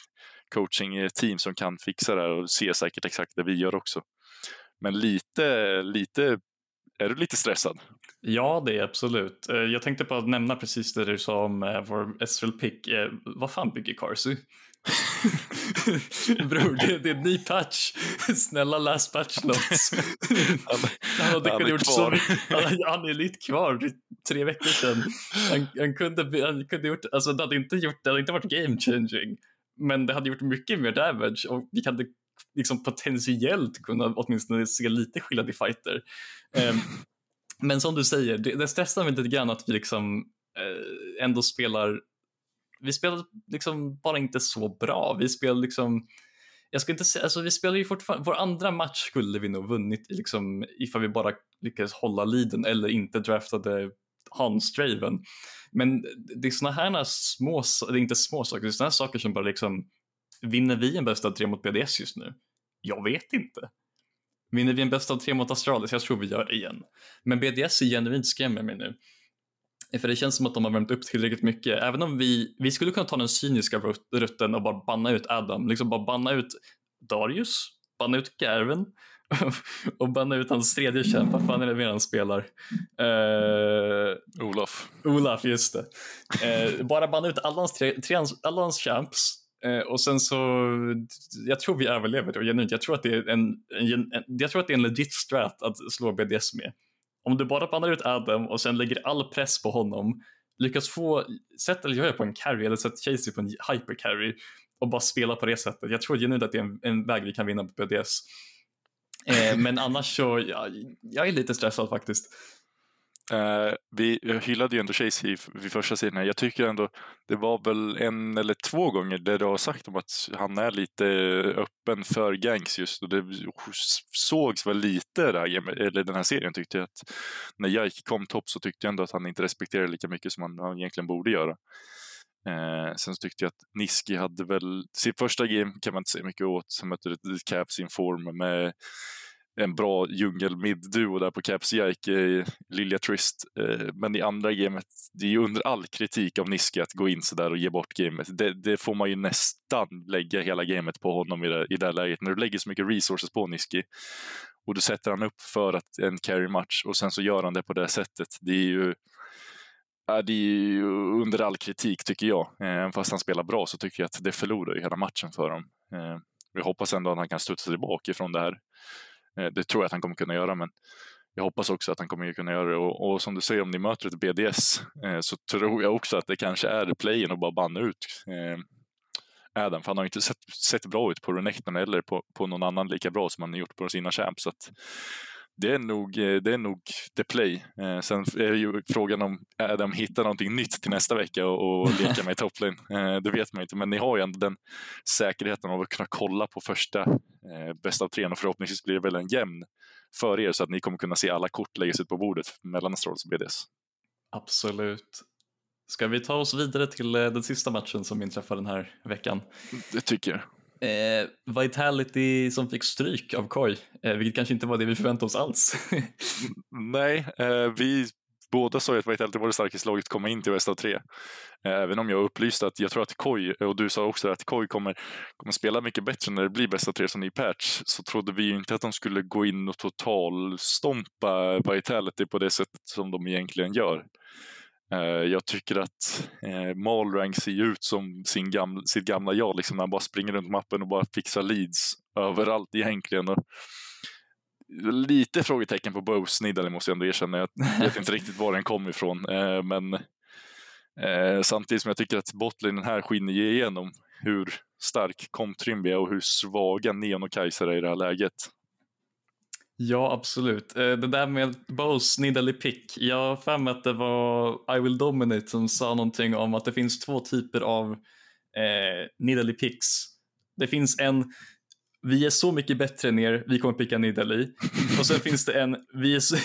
coaching team som kan fixa det här och ser säkert exakt det vi gör också. Men lite, lite, är du lite stressad? Ja, det är absolut. Jag tänkte bara nämna precis det du sa om vår S L-pick. Vad fan bygger Carsy? Bror, det, det är en ny patch. Snälla, läs patch notes. Han, han, hade han, gjort så, han, han är lite kvar tre veckor sedan. Han, han, kunde, han kunde gjort, alltså det hade inte gjort, det hade inte varit game changing. Men det hade gjort mycket mer damage, och vi hade liksom potentiellt kunna åtminstone se lite skillnad i fighter. Eh, men som du säger, det, det stressar mig lite grann att vi liksom eh, ändå spelar vi spelar liksom bara inte så bra. Vi spelar liksom jag ska inte säga, alltså vi spelar ju fortfarande, vår andra match skulle vi nog vunnit liksom ifall vi bara lyckades hålla leaden eller inte draftade Hans Draven. Men det är såna här små, det är inte små saker, det är såna här saker som bara liksom, vinner vi en bästa av tre mot B D S just nu? Jag vet inte. Vinner vi en bästa av tre mot Astralis? Jag tror vi gör det igen. Men B D S är genuint skrämmer mig nu. För det känns som att de har värmt upp tillräckligt mycket. Även om vi, vi skulle kunna ta den cyniska rutten och bara banna ut Adam. Liksom bara banna ut Darius. Banna ut Garven. Och banna ut hans tredje kämpa. Vad fan är det mer han spelar? Uh... Olaf. Olaf, just det. Uh, bara banna ut alla hans, tre, tre, alla hans champs. Eh, och sen så, jag tror vi överlever det genuint. Jag tror att det är en, en, en, jag tror att det är en legit strat att slå B D S med. Om du bara bandar ut Adam och sen lägger all press på honom, lyckas få, sätt eller göra på en carry eller sätt Chasy på en hypercarry och bara spela på det sättet. Jag tror genuint att det är en, en väg vi kan vinna på B D S. Eh, men annars så, ja, jag är lite stressad faktiskt. Uh, vi hyllade ju ändå Chasy vid första sidan. Jag tycker ändå det var väl en eller två gånger där du har sagt om att han är lite öppen för gangs just, och det sågs väl lite där, eller den här serien tyckte jag att när Jajk kom topp så tyckte jag ändå att han inte respekterade lika mycket som han, han egentligen borde göra. Eh, sen så tyckte jag att Niski hade väl sin första game kan man inte säga mycket åt, som mötte ett Caps in form med en bra djungel-mid-duo där på Caps, Jajk, eh, Lilja Trist. Eh, men i andra gamet, det är ju under all kritik av Niski att gå in så där och ge bort gamet. Det, det får man ju nästan lägga hela gamet på honom i det, i det läget. När du lägger så mycket resources på Niski och du sätter han upp för att en carry-match och sen så gör han det på det sättet. Det är ju, ja, det är ju under all kritik tycker jag. Även eh, fast han spelar bra så tycker jag att det förlorar ju hela matchen för dem. Eh, jag hoppas ändå att han kan studsa tillbaka ifrån det här. Det tror jag att han kommer kunna göra, men jag hoppas också att han kommer kunna göra det. Och, och som du säger, om ni möter ett B D S eh, så tror jag också att det kanske är playen och bara banna ut eh, Adam. För han har inte sett, sett bra ut på Renekton eller på, på någon annan lika bra som han har gjort på sina champs. Så att det är nog eh, det är nog the play. Eh, sen är det ju frågan om Adam hittar någonting nytt till nästa vecka och, och leka med i toplane. Eh, det vet man inte, men ni har ju ändå den säkerheten av att kunna kolla på första Eh, bästa av tre, och förhoppningsvis blir det väl en jämn för er så att ni kommer kunna se alla kort läggas ut på bordet mellan Astralis och B D S. Absolut. Ska vi ta oss vidare till eh, den sista matchen som inträffar den här veckan? Det tycker jag. Eh, Vitality som fick stryk av Koi, eh, vilket kanske inte var det vi förväntade oss alls. Nej, eh, vi båda sa ju att Vitality var det starkaste laget komma in till bästa av tre. Även om jag upplyste att jag tror att Koi, och du sa också att Koi kommer, kommer spela mycket bättre när det blir bästa av tre som i patch, så trodde vi ju inte att de skulle gå in och totalstompa Vitality på det sättet som de egentligen gör. Jag tycker att Malrang ser ut som sin gamla, sitt gamla jag, liksom när han bara springer runt mappen och bara fixar leads överallt egentligen. Och lite frågetecken på Bo Snidali måste jag ändå erkänna. Jag vet inte riktigt var den kom ifrån. Eh, men eh, samtidigt som jag tycker att botlinen här skiner igenom hur stark Komp Trimby och hur svaga Neon och Kaiser är i det här läget. Ja, absolut. Eh, det där med Bo Snidali pick. Jag har för mig att det var I Will Dominate som sa någonting om att det finns två typer av eh, Nidali picks. Det finns en, vi är så mycket bättre än er, vi kommer picka Nidalee. Och sen finns det en, vi är så,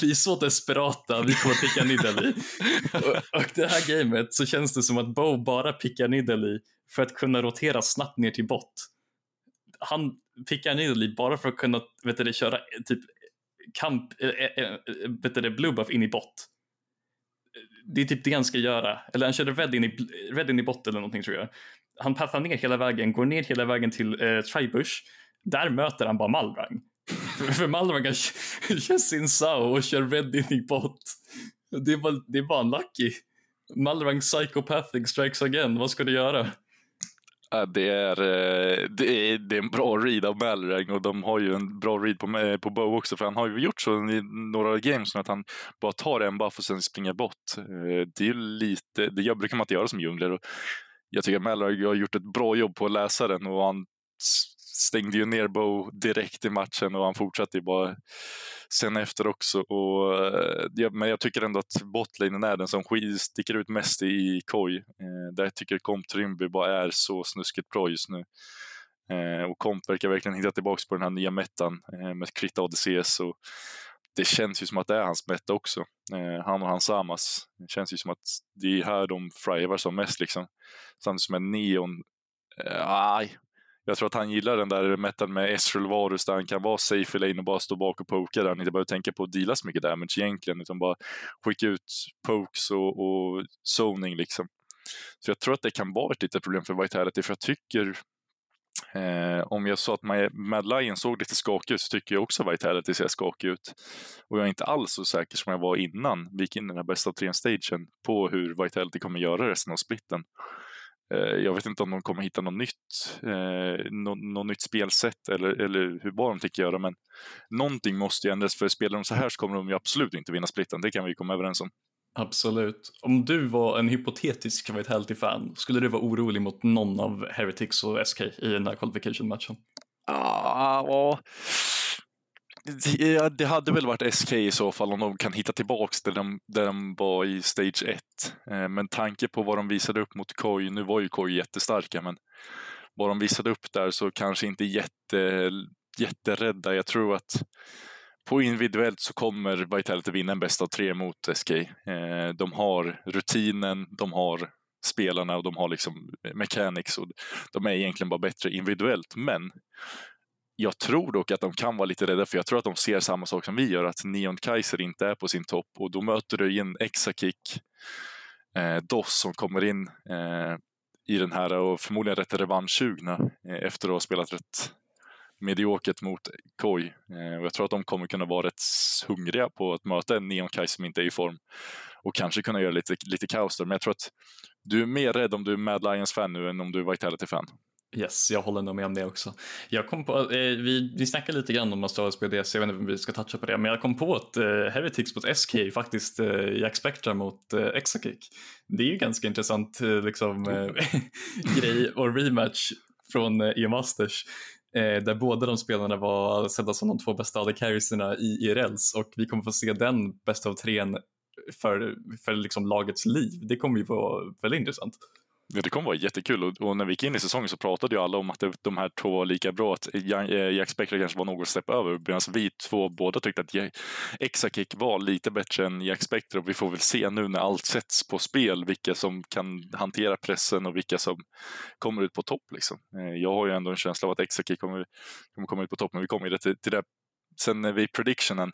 vi är så desperata, vi kommer picka Nidalee. Och, och det här gamet så känns det som att Bo bara pickar Nidalee för att kunna rotera snabbt ner till bot. Han pickar Nidalee bara för att kunna, vet du, köra typ kamp, vet du, blue buff in i bot. Det är typ det han ska göra. Eller han körde red in i, red in i bot eller någonting tror jag. Han passar ner hela vägen, går ner hela vägen till eh, Tribush. Där möter han bara Malrang. För Malrang kan köra sin Sao och kör red in i bot. Det är bara, det är bara unlucky. Malrang psychopathic strikes again. Vad ska du göra? Ja, det, är, det, är, det är en bra read av Malrang, och de har ju en bra read på, på Bo också, för han har ju gjort så i några games att han bara tar en buff och sen springer bort. Det är ju lite, det brukar man inte göra som jungler, och jag tycker att Malrang har gjort ett bra jobb på att läsa den, och han stängde ju ner Bo direkt i matchen och han fortsatte ju bara sen efter också. Och, men jag tycker ändå att botlinen är den som sticker ut mest i Koi. Eh, där jag tycker Komp Trimby bara är så snuskigt bra just nu. Eh, och Komp verkar verkligen hitta tillbaka på den här nya metan eh, med Krita A D C S, och det känns ju som att det är hans meta också. Eh, han och Hans Samas. Det känns ju som att det är här de thrivar som mest liksom. Samtidigt som en Neon, nej. Eh, Jag tror att han gillar den där metan med Ezreal Varus, där han kan vara safe i lane och bara stå bak och poka, där han inte behöver tänka på att deala så mycket damage egentligen, utan bara skicka ut pokes och, och zoning liksom. Så jag tror att det kan vara ett litet problem för Vitality, för jag tycker eh, om jag sa att Mad Lions såg lite skakig ut, så tycker jag också att Vitality ser skakig ut. Och jag är inte alls så säker som jag var innan vi gick in i den här bästa av tre stagen på hur Vitality kommer göra resten av splitten. Jag vet inte om de kommer hitta något nytt, eh, något, något nytt spelsätt eller, eller hur bara de tänker göra, men någonting måste ju ändras, för spelar de så här så kommer de ju absolut inte vinna splitten, det kan vi komma överens om. Absolut. Om du var en hypotetisk Vitality-fan, skulle du vara orolig mot någon av Heretics och S K i den här qualification-matchen? Ah, ja, det hade väl varit S K i så fall om de kan hitta tillbaka där de, där de var i stage ett. Men tanke på vad de visade upp mot Koi, nu var ju Koi jättestarka, men vad de visade upp där så kanske inte jätte, jätterädda. Jag tror att på individuellt så kommer Vitality vinna en bäst av tre mot S K. De har rutinen, de har spelarna och de har liksom mechanics, och de är egentligen bara bättre individuellt, men jag tror dock att de kan vara lite rädda, för jag tror att de ser samma sak som vi gör, att Neon Kaiser inte är på sin topp, och då möter du igen Exakick, eh, Dos som kommer in eh, i den här och förmodligen rätt revanschugna eh, efter att ha spelat rätt mediokert mot Koi. Eh, och jag tror att de kommer kunna vara rätt hungriga på att möta en Neon Kaiser som inte är i form och kanske kunna göra lite, lite kaos där. Men jag tror att du är mer rädd om du är Mad Lions-fan nu än om du är Vitality-fan. Yes, jag håller nog med om det också. Jag kom på, eh, vi, vi snackade lite grann om Astralis B D S, jag vet inte om vi ska toucha på det, men jag kom på att eh, Heretics mot S K faktiskt eh, Jack Spectra mot eh, Exakick. Det är ju ganska intressant eh, liksom, eh, grej och rematch från eh, E-Masters, eh, där båda de spelarna var sedda som de två bästa AD carrierserna i I R Ls, och vi kommer få se den bästa av treen för, för liksom, lagets liv. Det kommer ju vara väldigt intressant. Ja, det kommer vara jättekul, och, och när vi gick in i säsongen så pratade ju alla om att de här två var lika bra, att Jack Spectra kanske var något stepp över, medan vi två båda tyckte att Exakick var lite bättre än Jack Spectra, och vi får väl se nu när allt sätts på spel vilka som kan hantera pressen och vilka som kommer ut på topp liksom. Jag har ju ändå en känsla av att Exakick kommer, kommer komma ut på topp, men vi kommer ju till, till det sen när vi predictionen.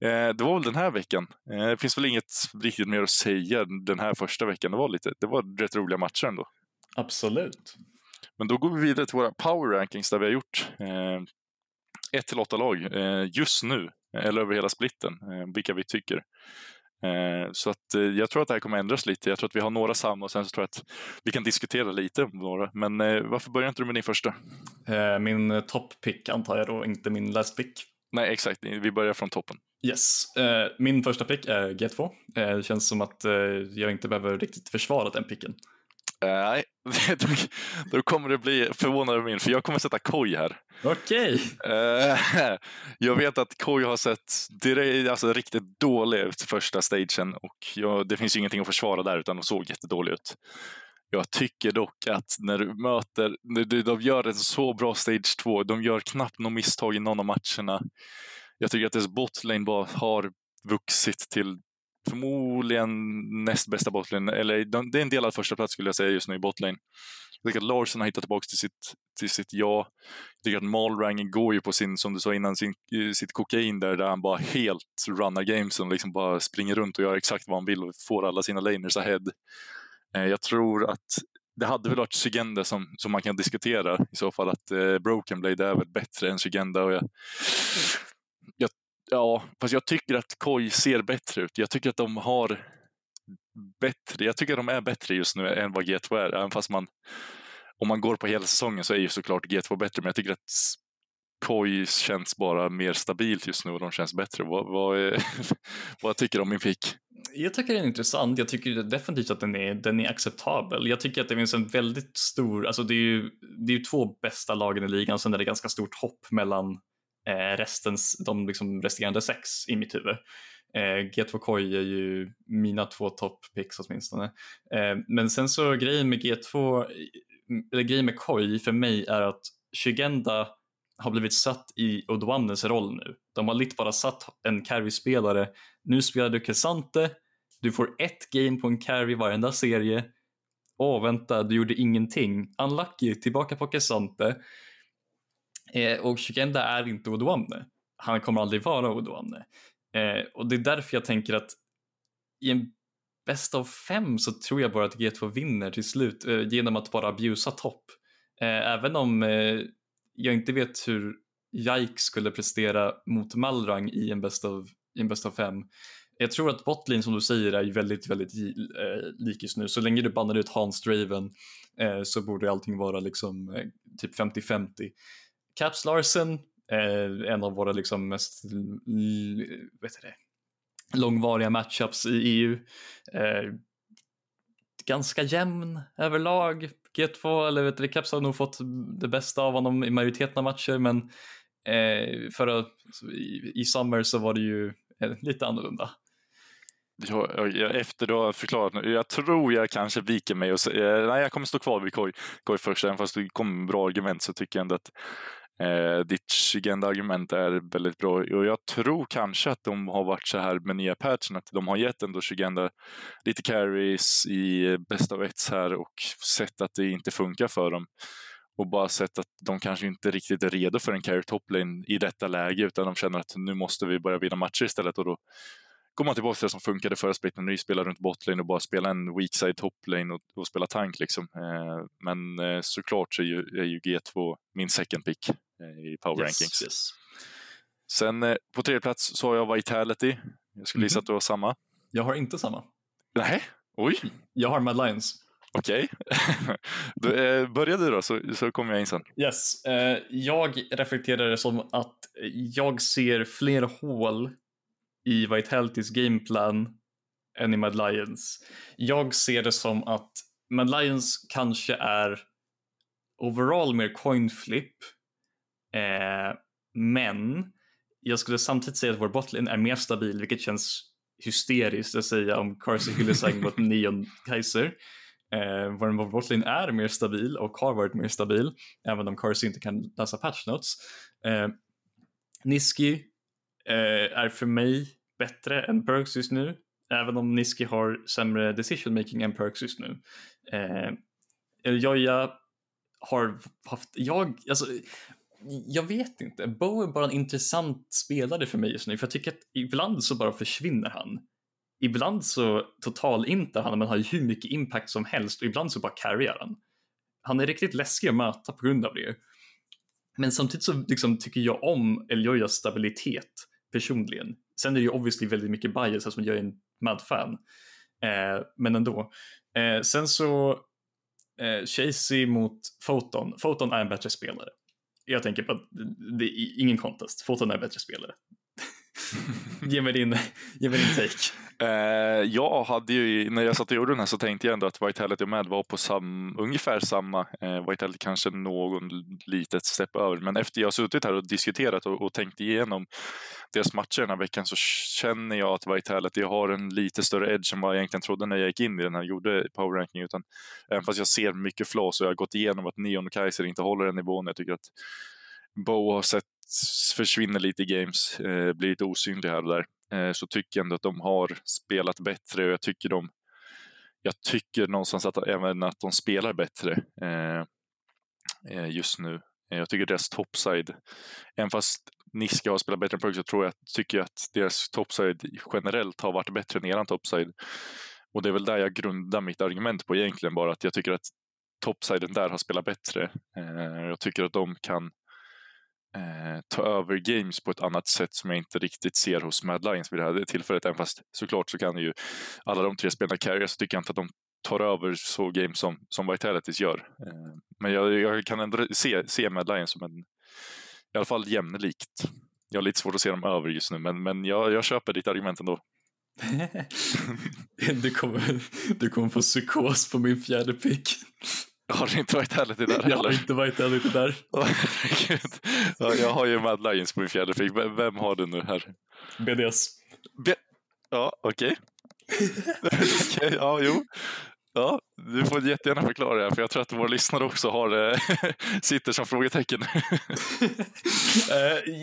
Det var väl den här veckan. Det finns väl inget riktigt mer att säga den här första veckan. Det var, lite, det var rätt roliga matcher ändå. Absolut. Men då går vi vidare till våra power rankings där vi har gjort ett till åtta lag just nu, eller över hela splitten, vilka vi tycker. Så att jag tror att det här kommer ändras lite. Jag tror att vi har några samma, och sen så tror jag att vi kan diskutera lite om några. Men varför börjar inte du med din första? Min top pick antar jag då, inte min last pick. Nej, exakt. Vi börjar från toppen. Yes. Uh, min första pick är G två. Uh, det känns som att uh, jag inte behöver riktigt försvara den picken. Nej, uh, då, då kommer det bli förvånande över min, för jag kommer sätta Koi här. Okej. Okay. Uh, jag vet att Koi har sett direkt, alltså, riktigt dålig ut första stagen, och jag, det finns ju ingenting att försvara där, utan de såg jättedålig ut. Jag tycker dock att när du möter, de gör en så bra stage två, de gör knappt något misstag i någon av matcherna. Jag tycker att dess botlane bara har vuxit till förmodligen näst bästa botlane, eller det är en del av första plats skulle jag säga just nu i botlane. Jag tycker att Larsen har hittat tillbaka till sitt, till sitt ja. Jag tycker att Malrang går ju på sin, som du sa innan, sin, sitt kokain där, där han bara helt runnar games och liksom bara springer runt och gör exakt vad han vill och får alla sina laners ahead. Jag tror att det hade väl varit Szygenda som, som man kan diskutera i så fall, att eh, Broken Blade är väl bättre än Szygenda, och jag, jag, ja, fast jag tycker att Koi ser bättre ut. Jag tycker att de har bättre, jag tycker att de är bättre just nu än vad G två är, även fast man, om man går på hela säsongen så är ju såklart G två bättre, men jag tycker att Koi känns bara mer stabilt just nu och de känns bättre. Vad, vad, vad tycker du om min pick? Jag tycker den är intressant. Jag tycker definitivt att den är, den är acceptabel. Jag tycker att det finns en väldigt stor... Alltså det är ju, det är ju två bästa lagen i ligan, sen är det ganska stort hopp mellan eh, restens, de liksom resterande sex i mitt huvud. Eh, G två Koi är ju mina två toppicks åtminstone. Eh, men sen så grejen med G två... Eller grejen med Koi för mig är att Szygenda har blivit satt i Odoannes roll nu. De har lite bara satt en carry-spelare. Nu spelar du K'Sante. Du får ett game på en carry varenda serie. Åh, vänta, du gjorde ingenting. Unlucky, tillbaka på K'Sante. Eh, och Szygenda är inte Odoanne. Han kommer aldrig vara Odoanne. Eh, och det är därför jag tänker att i en bäst av fem så tror jag bara att G två vinner till slut. Eh, genom att bara abusa topp. Eh, även om... Eh, jag inte vet hur Jajk skulle prestera mot Malrang i en bäst av, i en bäst av fem. Jag tror att botlane som du säger är väldigt, väldigt eh, lik just nu. Så länge du bannar ut Hans Draven eh, så borde allting vara liksom eh, typ femtio femtio. Caps Larsen, eh, en av våra liksom mest l- vet jag det, långvariga matchups i E U. Eh, ganska jämn överlag. G två, eller vet du, Caps har nog fått det bästa av honom i majoriteten av matcher, men eh, förra, i, i Summer så var det ju lite annorlunda. Jag, jag, efter då har förklarat nu, jag tror jag kanske viker mig och säger, nej, jag kommer stå kvar vid Koi, Koi först, även fast det kommer bra argument, så tycker jag ändå att eh, ditt Szygenda argument är väldigt bra, och jag tror kanske att de har varit så här med nya patchen, att de har gett ändå Szygenda lite carries i bästa av ett här och sett att det inte funkar för dem. Och bara sett att de kanske inte riktigt är redo för en carry toplane i detta läge, utan de känner att nu måste vi börja vinna matcher istället. Och då går man tillbaka till det som funkade förra spelet när vi spelade runt botlane och bara spela en weak side toplane och, och spela tank liksom. Eh, men eh, såklart så är ju, är ju G två min second pick eh, i power yes, rankings. Yes. Sen eh, på tredje plats så har jag Vitality. Jag skulle gissa mm-hmm. att du har samma. Jag har inte samma. Nej, oj. Jag har Mad Lions. Okej, okay. eh, börja du då, så, så kommer jag in sen. Yes, eh, jag reflekterar det som att jag ser fler hål i Vitalitys gameplan än i Mad Lions. Jag ser det som att Mad Lions kanske är overall mer coin flip, eh, men jag skulle samtidigt säga att vår botlane är mer stabil, vilket känns hysteriskt att säga om Carsey Hylissang mot Neon Kaiser. Eh, vår botlane är mer stabil och har varit mer stabil, även om Carsey inte kan läsa patch notes. eh, Niski eh, är för mig bättre än Perks just nu, även om Niski har sämre decision making än Perks just nu. eh, Joja har haft jag, alltså, jag vet inte, Bo är bara en intressant spelare för mig just nu, för jag tycker att ibland så bara försvinner han. Ibland så total inte han, men har ju hur mycket impact som helst, och ibland så bara carryar han. Han är riktigt läskig att möta på grund av det. Men samtidigt så liksom tycker jag om Eliojas stabilitet personligen. Sen är det ju obviously väldigt mycket bias eftersom jag är en Mad-fan. Eh, men ändå. Eh, sen så eh, Chasy mot Photon. Photon är en bättre spelare. Jag tänker på att det är ingen contest. Photon är en bättre spelare. Ge mig din, ge mig din take. Uh, jag hade ju, när jag satt och gjorde den här, så tänkte jag ändå att Vitality och Mad var på sam, ungefär samma. Uh, Vitality kanske någon litet stepp över. Men efter jag har suttit här och diskuterat och, och tänkt igenom deras matcher den här veckan, så känner jag att Vitality har en lite större edge än vad jag egentligen trodde när jag gick in i den här, gjorde power ranking. Utan, även fast jag ser mycket flaws och jag har gått igenom att Neon och Kaiser inte håller den nivån. Jag tycker att Bo har sett försvinner lite i games, eh, blir lite osynlig här och där, eh, så tycker jag ändå att de har spelat bättre, och jag tycker de jag tycker någonstans att även att de spelar bättre eh, just nu. eh, jag tycker deras topside, även fast Niska har spelat bättre än Perks, så tror jag, tycker jag att deras topside generellt har varit bättre än eran topside, och det är väl där jag grundar mitt argument på egentligen, bara att jag tycker att topsiden där har spelat bättre. eh, jag tycker att de kan Eh, ta över games på ett annat sätt som jag inte riktigt ser hos Mad Lions vid det här tillfället, även fast såklart så kan ju alla de tre spelarna carrier, så tycker jag inte att de tar över så games som, som Vitalities gör. Eh, men jag, jag kan ändå se, se Mad Lions som en, i alla fall jämnlikt. Jag har lite svårt att se dem över just nu, men, men jag, jag köper ditt argument ändå. du, kommer, du kommer få psykos på min fjärde pick. Har det inte varit härligt i där? Jag har eller? inte varit härligt i där. Ja, jag har ju Mad Lions på min fjärde pick. Vem har du nu här? B D S. B- ja, okej. Okay. okay, ja, jo. Ja, du får jättegärna förklara det här, för jag tror att våra lyssnare också har sitter som frågetecken. uh,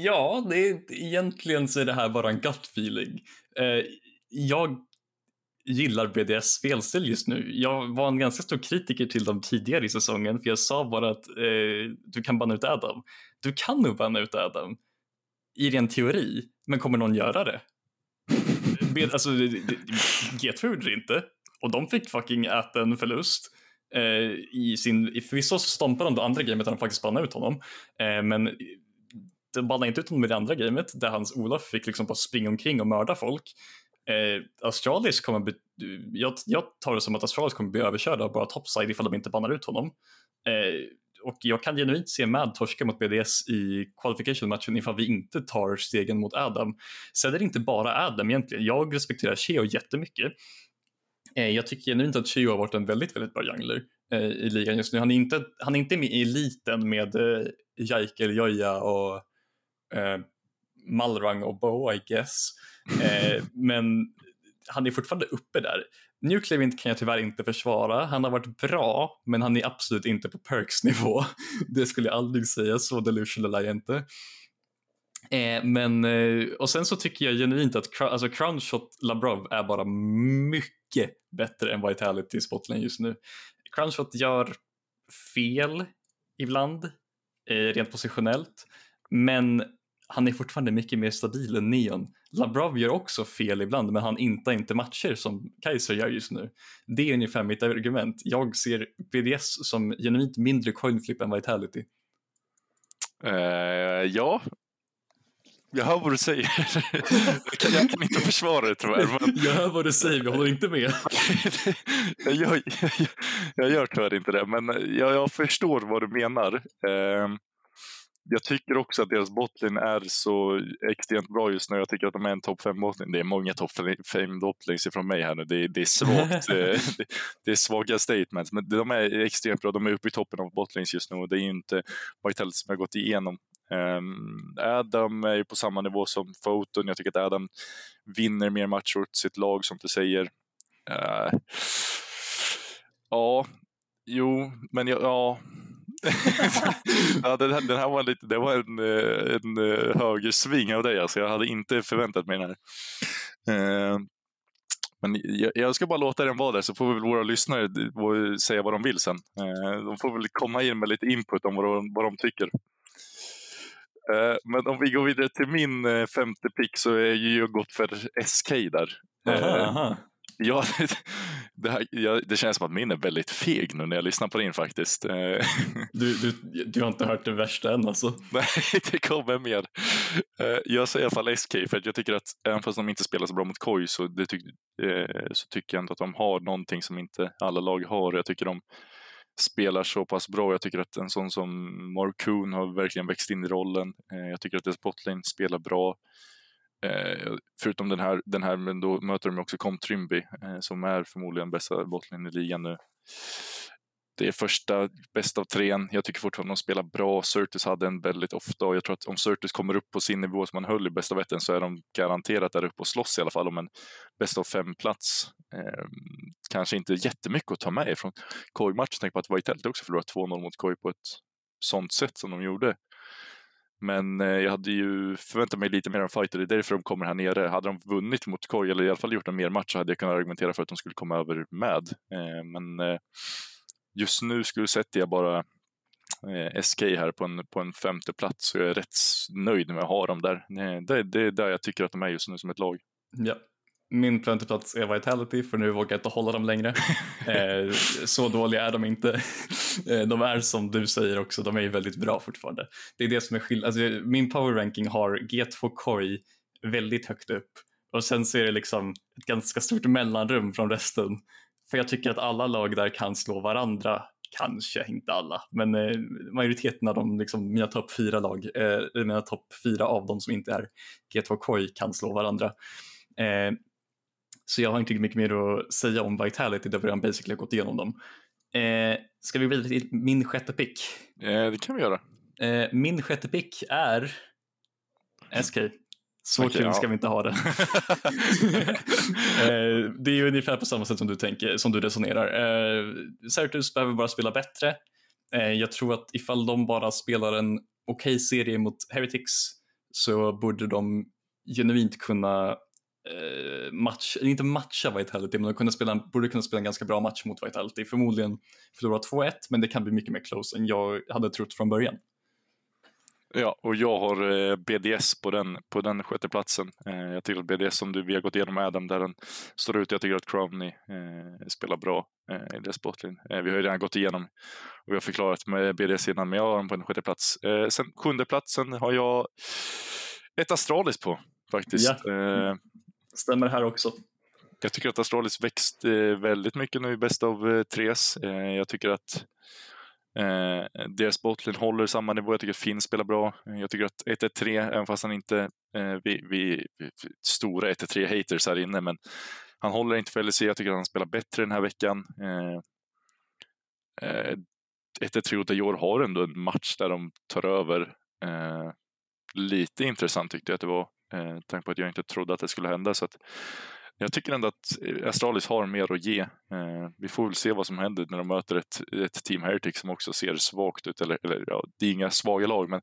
ja, det är, egentligen så är det här bara en gut feeling. Uh, jag gillar B D S spelstil just nu. Jag var en ganska stor kritiker till dem tidigare i säsongen, för jag sa bara att eh, du kan banna ut Adam. Du kan nog banna ut Adam i ren teori, men kommer någon göra det? B- alltså G två gjorde det inte, och de fick fucking äta en förlust eh, i sin, i förvisso stompade de det andra gamet där de faktiskt bannade ut honom, eh, men de bannade inte ut honom i det andra gamet där hans Olaf fick liksom bara springa omkring och mörda folk. eh, Astralis kommer be- jag, jag tar det som att Astralis kommer bli överkörda och bara topside ifall de inte bannar ut honom. Eh, och jag kan genuint se Mad torska mot B D S i qualification-matchen ifall vi inte tar stegen mot Adam. Sen är det inte bara Adam egentligen. Jag respekterar Cheo jättemycket. Jag tycker genuint att Cheo har varit en väldigt, väldigt bra jungler eh, i ligan just nu. Han är inte, han är inte med i eliten med eh, Jajk eller Joja och eh, Malrang och Bo, I guess. Eh, men han är fortfarande uppe där. Nuclear kan jag tyvärr inte försvara. Han har varit bra, men han är absolut inte på perks-nivå. Det skulle jag aldrig säga, så delusional är jag inte. Eh, men, eh, och sen så tycker jag genuint att Crown, alltså Crownshot Labrov är bara mycket bättre än Vitality i spotlane just nu. Crownshot gör fel ibland, eh, rent positionellt, men han är fortfarande mycket mer stabil än Neon. Labrov gör också fel ibland, men han inte inte matcher som Kaiser gör just nu. Det är ungefär mitt argument. Jag ser B D S som genuint mindre coinflip än Vitality. Uh, ja. Jag hör vad du säger. Jag kan, jag kan inte försvara det, tror jag. Men... jag hör vad du säger, jag håller inte med. jag, gör, jag, gör, jag gör tyvärr inte det, men jag, jag förstår vad du menar. Uh... Jag tycker också att deras botlane är så extremt bra just nu. Jag tycker att de är en topp fem botlane. Det är många topp fem botlanes ifrån mig här nu. Det är, det är svagt. det, det är svaga statements. Men de är extremt bra. De är uppe i toppen av botlanes just nu. Och det är ju inte Vitality som har gått igenom. Um, Adam är ju på samma nivå som Photon. Jag tycker att Adam vinner mer matcher åt sitt lag, som du säger. Uh, ja. Jo. Men jag, ja... ja, den här, den här var lite, det var en, en högersving av dig, alltså jag hade inte förväntat mig den här. Uh, men jag, jag ska bara låta den vara där, så får väl våra lyssnare säga vad de vill sen. Uh, de får väl komma in med lite input om vad de, vad de tycker. Uh, men om vi går vidare till min femte pick, så är jag gått för S K där. Aha, uh, aha. Ja, det, här, ja, det känns som att min är väldigt feg nu när jag lyssnar på din faktiskt. Du, du, du har inte hört det värsta än alltså? Nej, det kommer mer. Jag säger i alla fall S K, för att jag tycker att även fast de inte spelar så bra mot Koi, så, det tyck, så tycker jag inte att de har någonting som inte alla lag har. Jag tycker de spelar så pass bra. Jag tycker att en sån som Marcoon har verkligen växt in i rollen. Jag tycker att deras botlane spelar bra. Eh, förutom den här, den här, men då möter de också Komp Trymby, eh, som är förmodligen bästa botlane i ligan nu. Det är första bästa av trean. Jag tycker fortfarande de spelar bra. Sertuss hade en väldigt ofta, och jag tror att om Sertuss kommer upp på sin nivå som man höll i bästa vetten, så är de garanterat där uppe och slåss i alla fall om en bästa av fem plats. Eh, kanske inte jättemycket att ta med ifrån Koi-matchen. Tänk på att Vitality också förlorade två noll mot Koi på ett sånt sätt som de gjorde. Men eh, jag hade ju förväntat mig lite mer än fighter. Det är därför de kommer här nere. Hade de vunnit mot Koi, eller i alla fall gjort en mer match, så hade jag kunnat argumentera för att de skulle komma över med. Eh, men eh, just nu skulle sätta jag bara eh, S K här på en, på en femte plats. Så jag är rätt nöjd med att ha dem där. Eh, det, det är där jag tycker att de är just nu som ett lag. Ja. Min femte plats är Vitality, för nu vågar jag inte hålla dem längre. eh, så dåliga är de inte. De är som du säger också, de är ju väldigt bra fortfarande. Det är det som är skillnad. Alltså, min power ranking har G två Koi väldigt högt upp. Och sen så är det liksom ett ganska stort mellanrum från resten. För jag tycker att alla lag där kan slå varandra. Kanske inte alla, men eh, majoriteten av de, liksom, mina topp fyra lag, eh, mina topp fyra av dem som inte är G två Koi kan slå varandra. Eh, Så jag har inte mycket mer att säga om Vitality, därför jag basically gått igenom dem. Eh, ska vi gå vidare till min sjätte pick? Eh, det kan vi göra. Eh, min sjätte pick är S K. Så okay, kul ja. Ska vi inte ha det. eh, det är ju ungefär på samma sätt som du tänker, som du resonerar. Eh, Sertuss behöver bara spela bättre. Eh, jag tror att ifall de bara spelar en okej serie mot Heretics, så borde de genuint kunna match, inte matcha Vitality, men de kunde spela, borde kunna spela en ganska bra match mot Vitality. Förmodligen förlora två ett, men det kan bli mycket mer close än jag hade trott från början. Ja, och jag har B D S på den, på den sjätte platsen. Jag tycker att B D S, som du, vi har gått igenom med Adam, där den står ut. Jag tycker att Crowny eh, spelar bra eh, i deras botlane. Eh, vi har ju redan gått igenom och vi har förklarat med B D S innan, men jag har dem på den sjätte plats. Eh, sen sjunde platsen har jag ett Astralis på, faktiskt. Ja. Eh, stämmer här också. Jag tycker att Astralis växt väldigt mycket nu i bäst av tres. Jag tycker att Eh, deras botlane håller samma nivå. Jag tycker att Finn spelar bra. Jag tycker att ett ett tre, även fast han inte eh, vi, vi, vi stora ett ett tre haters här inne, men han håller inte för L E C. Jag tycker att han spelar bättre den här veckan. eh, eh, ett ett tre och Dior har ändå en match där de tar över. eh, lite intressant tyckte jag att det var, eh, tanke på att jag inte trodde att det skulle hända, så att jag tycker ändå att Astralis har mer att ge. Eh, vi får väl se vad som händer när de möter ett, ett Team Heretics som också ser svagt ut. Eller, eller ja, det är inga svaga lag, men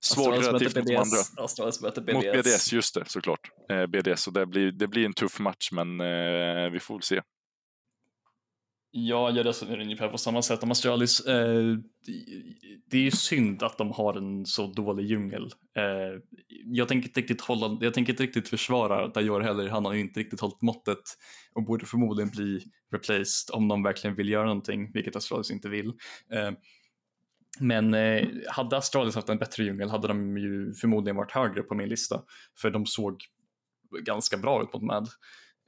svag relativt mot de andra. Astralis möter B D S. Mot B D S, just det, såklart. Eh, B D S, och det blir, det blir en tuff match, men eh, vi får väl se. Ja, jag resonerar ungefär på samma sätt om Astralis. Eh, det är ju synd att de har en så dålig djungel. Eh, jag, tänker inte riktigt hålla, jag tänker inte riktigt försvara Dior heller. Han har ju inte riktigt hållit måttet och borde förmodligen bli replaced om de verkligen vill göra någonting, vilket Astralis inte vill. Eh, men eh, hade Astralis haft en bättre djungel hade de ju förmodligen varit högre på min lista. För de såg ganska bra ut mot Mad.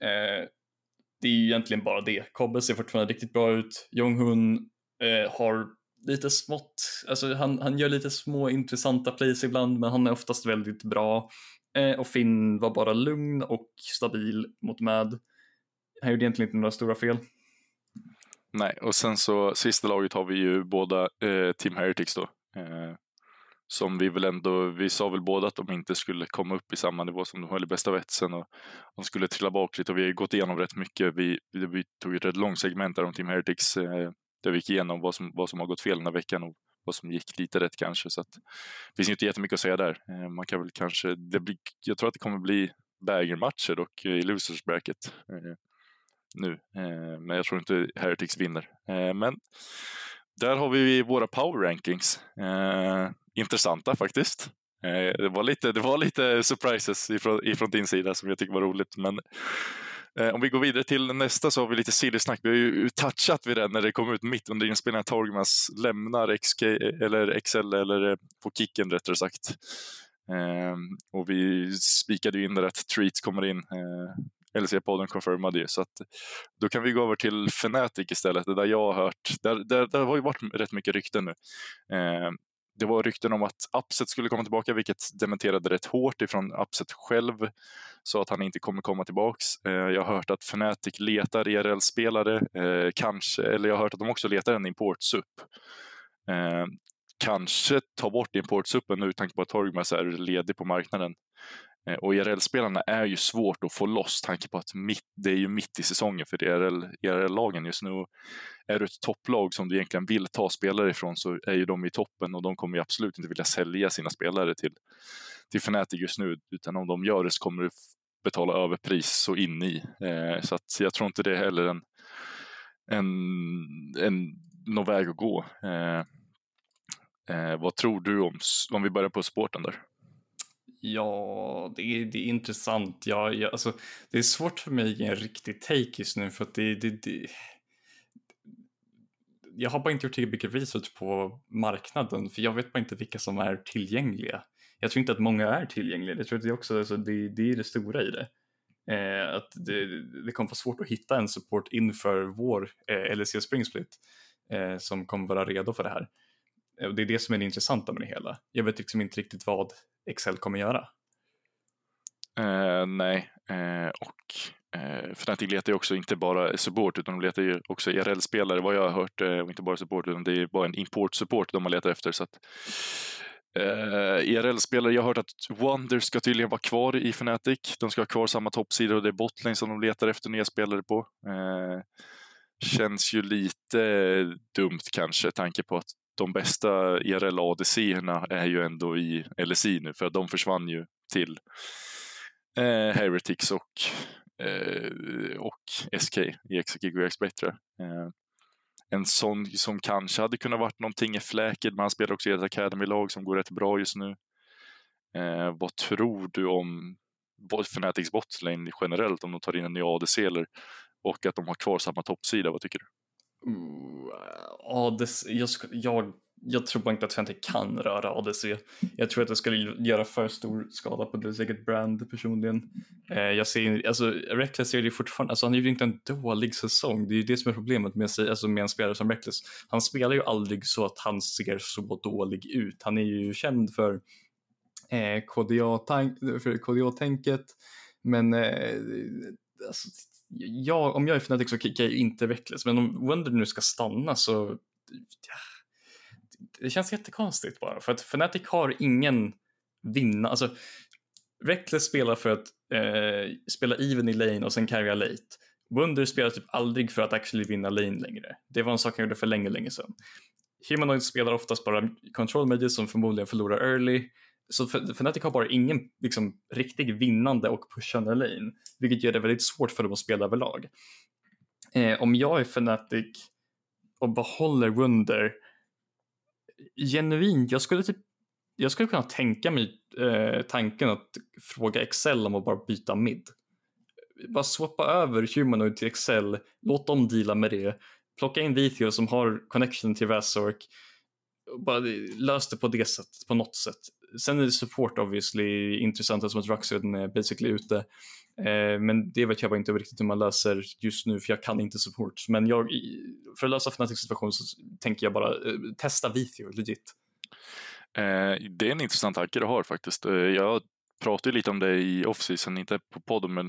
Eh, Det är ju egentligen bara det. Kobbe ser fortfarande riktigt bra ut. Jong-hun eh, har lite smått... Alltså han, han gör lite små intressanta plays ibland, men han är oftast väldigt bra. Eh, och Finn var bara lugn och stabil mot Mad. Han gjorde egentligen inte några stora fel. Nej, och sen så sista laget har vi ju båda eh, Team Heretics då. Eh, som vi väl ändå... Vi sa väl båda att de inte skulle komma upp i samma nivå som de höll i bästa av etsen, och de skulle trilla bak lite, och vi har gått igenom rätt mycket. Vi, vi tog ett rätt långt segment där om Team Heretics, eh, där vi gick igenom vad som, vad som har gått fel den här veckan och vad som gick lite rätt kanske. Så att, det finns ju inte jättemycket att säga där. Eh, man kan väl kanske... Det blir, jag tror att det kommer bli bagermatcher dock i losers bracket eh, nu. Eh, men jag tror inte Heretics vinner. Eh, men där har vi våra power rankings. Eh, Intressanta faktiskt. Eh, det var lite, det var lite surprises ifrån, ifrån din sida som jag tycker var roligt. Men eh, om vi går vidare till nästa så har vi lite sillysnack. Vi har ju touchat vid den när det kom ut mitt under inspelningen att Targamas lämnar X K, eller Excel, eller på kicken rättare sagt. Eh, och vi spikade ju in det att Treats kommer in. Eh, L C-podden confirmade ju. Så att, då kan vi gå över till Fnatic istället. Det där jag har hört. Där, där, där har ju varit rätt mycket rykten nu. Eh, Det var rykten om att Upset skulle komma tillbaka, vilket dementerade rätt hårt ifrån Upset själv, så att han inte kommer komma tillbaks. Jag har hört att Fnatic letar E R L-spelare, kanske, eller jag har hört att de också letar en import-sup. Kanske ta bort import-supen nu, tanke på att Torgmas är ledig på marknaden. Och E R L-spelarna är ju svårt att få loss, tanke på att mitt, det är ju mitt i säsongen för E R L-lagen just nu. Är du ett topplag som du egentligen vill ta spelare ifrån, så är ju de i toppen, och de kommer ju absolut inte vilja sälja sina spelare till, till Fnatic just nu. Utan om de gör det så kommer du betala överpris så in i. Eh, så att jag tror inte det är heller en, en, en, någon väg att gå. Eh, eh, vad tror du om, om vi börjar på sporten där? Ja, det är, det är intressant. Ja, jag, alltså, det är svårt för mig att ge en riktig take just nu, för att det, det, det... Jag har bara inte gjort tillräckligt research på marknaden, för jag vet bara inte vilka som är tillgängliga. Jag tror inte att många är tillgängliga. Jag tror att det, också, alltså, det, det är det stora i det. Eh, att det, det kommer vara svårt att hitta en support inför vår eh, L E C Spring Split eh, som kommer vara redo för det här. Och det är det som är det intressanta med det hela. Jag vet liksom inte riktigt vad Excel kommer göra. Uh, nej. Uh, och uh, Fnatic letar ju också inte bara support, utan de letar ju också E R L-spelare, vad jag har hört. Uh, och inte bara support, utan det är bara en import-support de har letat efter. Så att, uh, E R L-spelare, jag har hört att Wonder ska tydligen vara kvar i Fnatic. De ska ha kvar samma toppsida, och det är botlane som de letar efter nya spelare på. Uh, känns ju lite dumt kanske, tanke på att de bästa E R L-A D C-erna är ju ändå i L E C nu, för att de försvann ju till eh, Heretics och, eh, och S K i Exakick och Jajk bättre. Eh, en sån som kanske hade kunnat varit någonting i Fläked, men han spelar också i ett Academy-lag som går rätt bra just nu. Eh, vad tror du om Fnatics botlane generellt, om de tar in en ny A D C eller, och att de har kvar samma toppsida, vad tycker du? Uh, A D C, jag, jag jag tror inte att Fente kan röra A D C. Jag tror att det skulle göra för stor skada på deras eget brand personligen. Eh, jag ser, alltså Reckless är det fortfarande, alltså han är ju inte en dålig säsong. Det är ju det som är problemet med, sig, alltså med en spelare som Reckless. Han spelar ju aldrig så att han ser så dålig ut. Han är ju känd för eh, K D A-tänket. Men eh, alltså, jag, om jag är Fnatic så kickar jag inte Reckless. Men om Wonder nu ska stanna så... Ja. Det känns jättekonstigt bara. För att Fnatic har ingen vinna. Alltså, Reckless spelar för att eh, spela even i lane och sen carry late. Wunder spelar typ aldrig för att actually vinna lane längre. Det var en sak han gjorde för länge, länge sedan. Humanoid spelar oftast bara control mages som förmodligen förlorar early. Så Fnatic har bara ingen liksom, riktig vinnande och pushande lane. Vilket gör det väldigt svårt för dem att spela överlag. Eh, om jag är Fnatic och behåller Wunder... Genuint, jag skulle typ jag skulle kunna tänka mig eh, tanken att fråga Excel om att bara byta mid. Bara swappa över Humanoid till Excel, låt dem deala med det. Plocka in Vithio som har connection till Vasork. Bara lös det på det sättet, på något sätt. Sen är det support obviously intressant som att Ruxen är basically ute. Eh, men det vet jag bara inte riktigt hur man löser just nu, för jag kan inte support. Men jag, för att lösa Fnatic situation så tänker jag bara eh, testa Vithio, legit. Eh, det är en intressant tanke du har faktiskt. Jag pratade lite om det i off-season, inte på podden men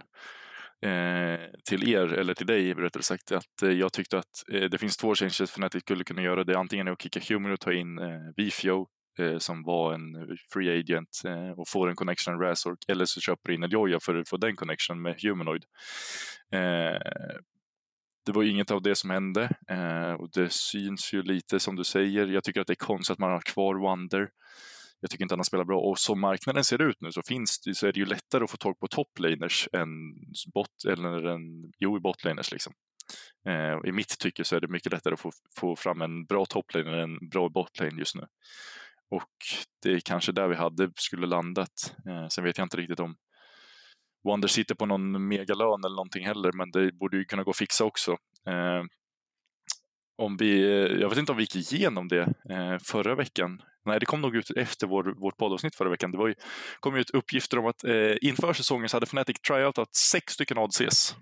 eh, till er, eller till dig rättare sagt. Att, eh, jag tyckte att eh, det finns två changes Fnatic skulle kunna göra. Det antingen är att kicka Humor och ta in eh, Vithio. Som var en free agent och får en connection med Razork, eller så köper in Joya för att få den connection med Humanoid. Det var inget av det som hände och det syns ju lite som du säger. Jag tycker att det är konstigt att man har kvar Wonder. Jag tycker inte att han spelar bra, och som marknaden ser ut nu så, finns det, så är det ju lättare att få tag på toplaners än bot, eller en, jo, botlaners liksom. I mitt tycke så är det mycket lättare att få, få fram en bra toplane än en bra botlane just nu. Och det är kanske där vi hade skulle landat. Eh, sen vet jag inte riktigt om Wander sitter på någon megalön eller någonting heller. Men det borde ju kunna gå att fixa också. Eh, om vi, jag vet inte om vi gick igenom det eh, förra veckan. Nej, det kom nog ut efter vår, vårt poddavsnitt förra veckan. Det var ju, kom ju ut uppgifter om att eh, inför säsongen så hade Fnatic tryoutat sex stycken A D Cs.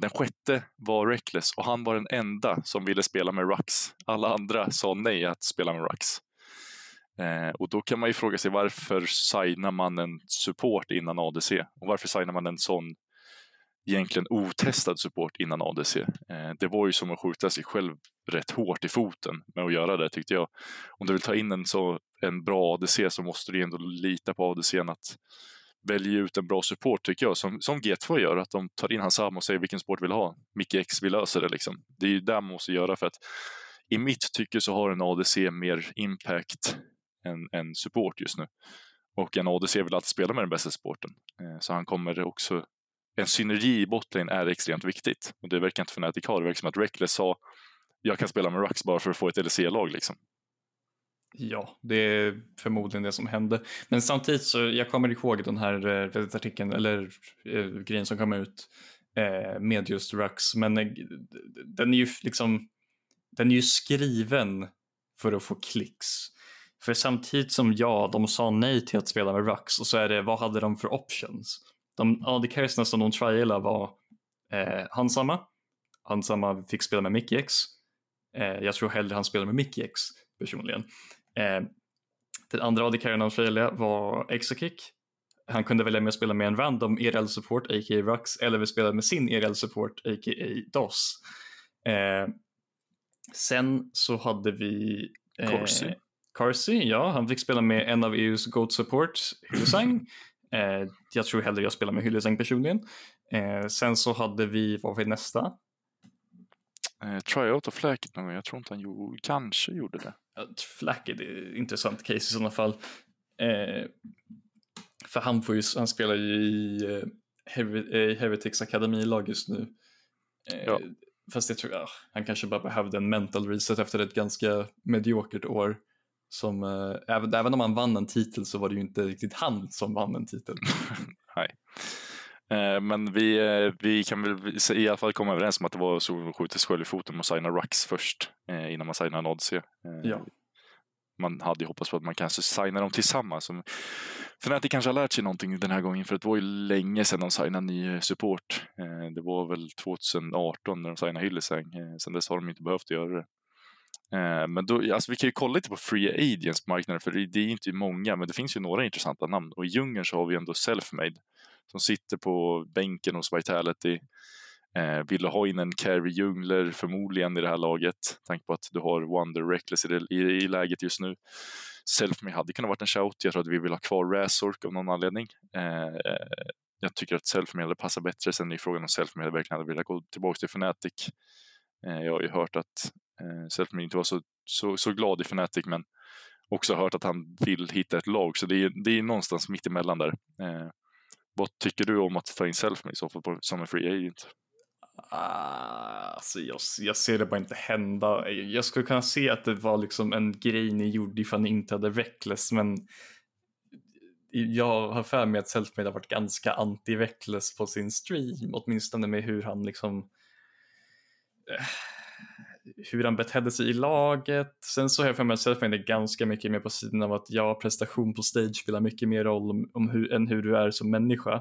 Den sjätte var Reckless och han var den enda som ville spela med Rux. Alla andra sa nej att spela med Rux. Eh, och då kan man ju fråga sig, varför signar man en support innan A D C? Och varför signar man en sån egentligen otestad support innan A D C? Eh, det var ju som att skjuta sig själv rätt hårt i foten med att göra det, tyckte jag. Om du vill ta in en, så, en bra A D C så måste du ändå lita på A D C:n att välja ut en bra support, tycker jag, som, som G två gör, att de tar in Hans Sama och säger vilken support vill ha. Mikyx, vi löser det liksom. Det är ju där man måste göra, för att i mitt tycke så har en A D C mer impact än, än support just nu. Och en A D C vill alltid spela med den bästa supporten. Så han kommer också... En synergi i botlane är extremt viktigt. Och det verkar inte Fnatic ha. Det verkar som att Reckless sa, jag kan spela med Rux bara för att få ett L E C-lag liksom. Ja, det är förmodligen det som hände. Men samtidigt så, jag kommer ihåg den här eh, artikeln, eller eh, grejen som kom ut eh, med just Rux. Men eh, den är ju liksom, den är ju skriven för att få klicks. För samtidigt som ja, de sa nej till att spela med Rux, och så är det, vad hade de för options? De A D Cs som de trialade var eh, Hans Sama. Hans Sama fick spela med Mikyx. Eh, jag tror hellre han spelar med Mikyx personligen. Eh, den andra A D C-aren han spelade var Exakick. Han kunde välja med att spela med en random E R L-support, a k a. Rux, eller vi spelade med sin E R L-support, a k a. D O S. Eh, sen så hade vi Carsey. Eh, Carsey, ja, han fick spela med en av E U's GOAT-support, Hylissang. eh, jag tror hellre jag spelar med Hylissang personligen. Eh, sen så hade vi, vad var det nästa? Eh, tryout av Flacket någon gång. Jag tror inte han gjorde, kanske gjorde det. Flacket är ett intressant case i sådana fall. Eh, för han, får ju, han spelar ju i eh, Her- eh, Heretics Akademi-lag just nu. Eh, ja. Fast jag tror ah, han kanske bara behövde en mental reset efter ett ganska mediokert år. Som, eh, även, även om han vann en titel så var det ju inte riktigt han som vann en titel. Nej. Eh, men vi, eh, vi kan väl i alla fall komma överens om att det var så skjuta sig själv i foten och signa Rux först eh, innan man signar Nodse. Eh, ja. Man hade ju hoppats på att man kanske signar dem tillsammans. För att det kanske har lärt sig någonting den här gången, för det var ju länge sedan de signade ny support. Eh, det var väl tjugo arton när de signade Hylissang. Eh, sen dess har de inte behövt göra det. Eh, men då, alltså, vi kan ju kolla lite på Free Agents-marknaden, för det är inte många, men det finns ju några intressanta namn. Och i djungeln så har vi ändå Selfmade som sitter på bänken hos Vitality. Eh, vill ha in en carry jungler förmodligen i det här laget. Tänk på att du har Wonder Reckless i, det, i, i läget just nu. Selfmade hade kunnat varit en shout. Jag tror att vi vill ha kvar Razork av någon anledning. Eh, jag tycker att Selfmade passar bättre. Sen är frågan om Selfmade verkligen hade velat gå tillbaka till Fnatic. Eh, jag har ju hört att eh, Selfmade inte var så, så, så glad i Fnatic, men också hört att han vill hitta ett lag. Så det är, det är någonstans mitt emellan där. Eh, vad tycker du om att ta in Selfmade i så fall på, som en free agent? Alltså jag, jag ser det bara inte hända. Jag skulle kunna se att det var liksom en grej ni gjorde ifall ni inte hade Reckless, men jag har för mig att Selfmade har varit ganska anti-Reckless på sin stream, åtminstone med hur han liksom hur han betedde sig i laget. Sen så har jag för mig att Selfmade är ganska mycket mer på sidan av att ja, prestation på stage spelar mycket mer roll om, om hur, än hur du är som människa,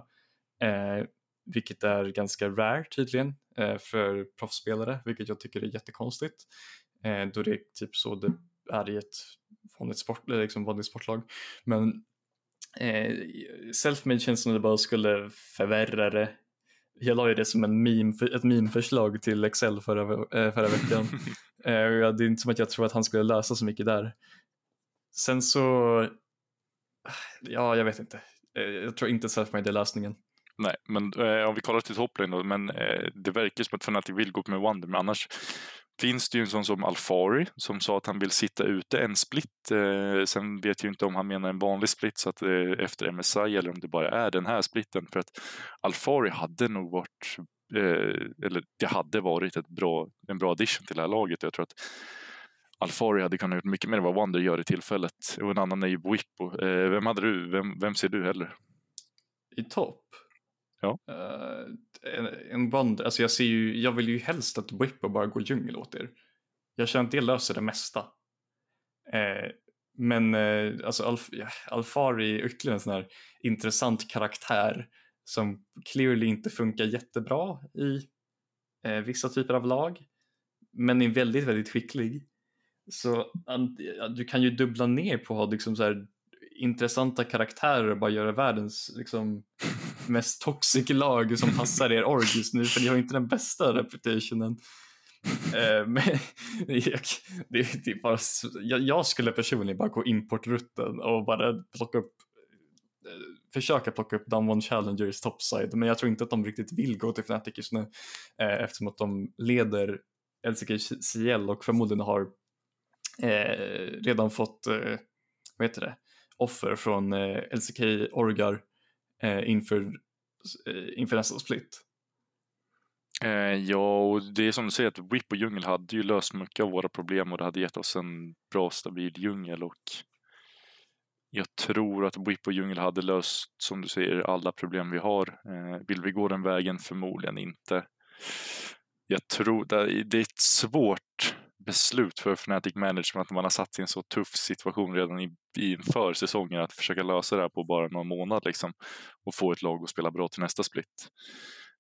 eh, vilket är ganska rare tydligen för proffsspelare, vilket jag tycker är jättekonstigt. Då det är typ så det är i ett vanligt, sport, liksom vanligt sportlag. Men eh, Selfmade känns som det bara skulle förvärra det. Jag la ju det som en meme, ett meme-förslag till Excel förra, förra veckan. Det är inte som att jag tror att han skulle lösa så mycket där. Sen så... Ja, jag vet inte. Jag tror inte Selfmade är lösningen. Nej, men eh, om vi kollar till topplane då, men eh, det verkar som att Fnatic vill gå upp med Wonder, men annars finns det ju en sån som Alfari som sa att han vill sitta ute en split, eh, sen vet jag inte om han menar en vanlig split så att, eh, efter M S I eller om det bara är den här splitten, för att Alfari hade nog varit eh, eller det hade varit ett bra, en bra addition till det här laget. Jag tror att Alfari hade kunnat gjort mycket mer än vad Wonder gör i tillfället, och en annan är ju Bwippo. eh, Vem hade du? Vem, vem ser du heller? I topp? Ja. Uh, en, en band, alltså jag, ser ju, jag vill ju helst att Bwippo bara går djungel åt er. Jag känner att det löser det mesta. uh, Men uh, alltså Alf, ja, Alfari är ytterligare en sån här intressant karaktär som clearly inte funkar jättebra i uh, vissa typer av lag, men är väldigt, väldigt skicklig. Så uh, du kan ju dubbla ner på att ha liksom så här intressanta karaktärer och bara göra världens liksom mest toxic lag som passar er org just nu, för ni har inte den bästa reputationen. eh, men jag, det, det bara, jag, jag skulle personligen bara gå importrutten och bara plocka upp eh, försöka plocka upp Damwon Challengers topside, men jag tror inte att de riktigt vill gå till Fnatic just nu, eh, eftersom att de leder L C K C L och förmodligen har eh, redan fått eh, vad heter det? Offer från eh, L C K-orgar eh, inför, eh, inför nästa split. Eh, ja, och det är som du säger att Whip och djungel hade ju löst mycket av våra problem, och det hade gett oss en bra stabil djungel, och jag tror att Whip och djungel hade löst, som du säger, alla problem vi har. Eh, vill vi gå den vägen? Förmodligen inte. Jag tror det, det är ett svårt beslut för Fnatic Management när man har satt i en så tuff situation redan i, inför säsongen, att försöka lösa det här på bara någon månad liksom, och få ett lag att spela bra till nästa split.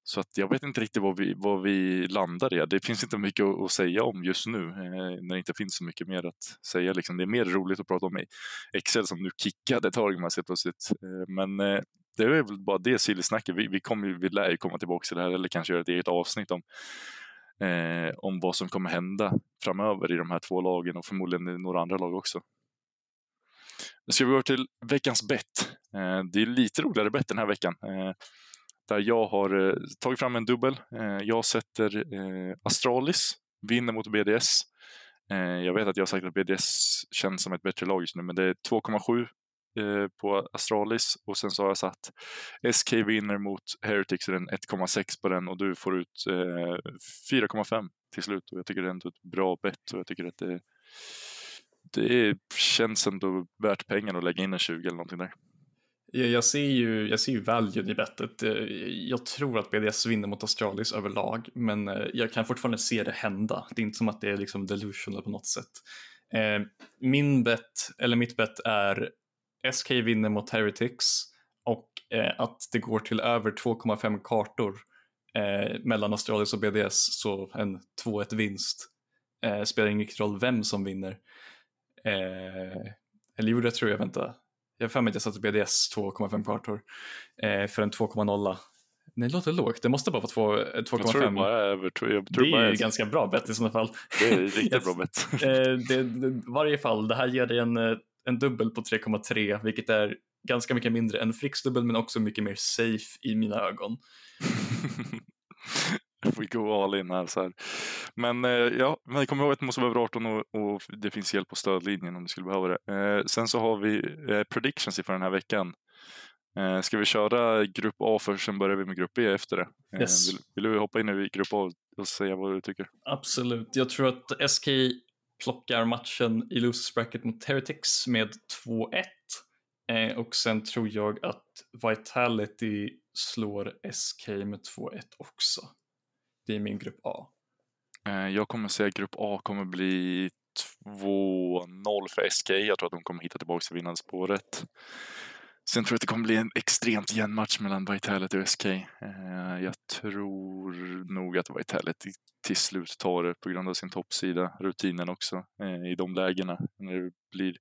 Så att jag vet inte riktigt vad vi, vad vi landar i. Det finns inte mycket att, att säga om just nu, eh, när det inte finns så mycket mer att säga liksom. Det är mer roligt att prata om i Excel som nu kickade Targamas helt plötsligt. Eh, men eh, det är väl bara det sillsnacket. Vi, vi kommer ju, vi lär ju komma tillbaka till det här, eller kanske göra ett eget avsnitt om Eh, om vad som kommer hända framöver i de här två lagen, och förmodligen i några andra lag också. Nu ska vi gå till veckans bett. Eh, det är lite roligare bett den här veckan. Eh, där jag har eh, tagit fram en dubbel. Eh, jag sätter eh, Astralis vinner mot B D S. Eh, jag vet att jag har sagt att B D S känns som ett bättre lag just nu, men det är två komma sju eh, på Astralis, och sen så har jag satt S K vinner mot Heretics, den ett komma sex på den, och du får ut eh, fyra komma fem till slut, och jag tycker det är ändå ett bra bett, och jag tycker att det, det känns ändå värt pengar att lägga in en tjugo eller någonting där. Jag ser ju, jag ser ju value i bettet. Jag tror att B D S vinner mot Astralis överlag, men jag kan fortfarande se det hända. Det är inte som att det är liksom delusional på något sätt. Min bet, eller mitt bet är S K vinner mot Heretics och att det går till över två komma fem kartor mellan Astralis och B D S, så en två ett vinst. Spelar ingen roll vem som vinner. Eller gjorde jag tror jag, vänta. Jag har för mig att jag satte B D S två komma fem kartor eh, för en två komma noll. Nej, det låter lågt. Det måste bara vara två komma fem. Det är ju ganska bra bett i sådana fall. Det är riktigt bra bett. I eh, varje fall, det här ger dig en, en dubbel på tre komma tre, vilket är ganska mycket mindre än Fricks dubbel, men också mycket mer safe i mina ögon. Vi går all in här så här. Men eh, ja, men kom ihåg att man måste vara över arton och, och det finns hjälp på stödlinjen om du skulle behöva det. Eh, sen så har vi eh, predictions inför den här veckan. Eh, ska vi köra grupp A först, sen börjar vi med grupp B efter det. Eh, yes. vill, vill du hoppa in i grupp A och säga vad du tycker? Absolut. Jag tror att S K plockar matchen i losers bracket mot Heretics med två ett. Eh, och sen tror jag att Vitality slår S K med två ett också. Det är min grupp A. Jag kommer säga att grupp A kommer bli två noll för S K. Jag tror att de kommer hitta tillbaka till vinnarspåret. Sen tror jag att det kommer bli en extremt jämn match mellan Vitality och S K. Jag tror nog att Vitality till slut tar det på grund av sin toppsida. Rutinen också i de lägena. När det blir,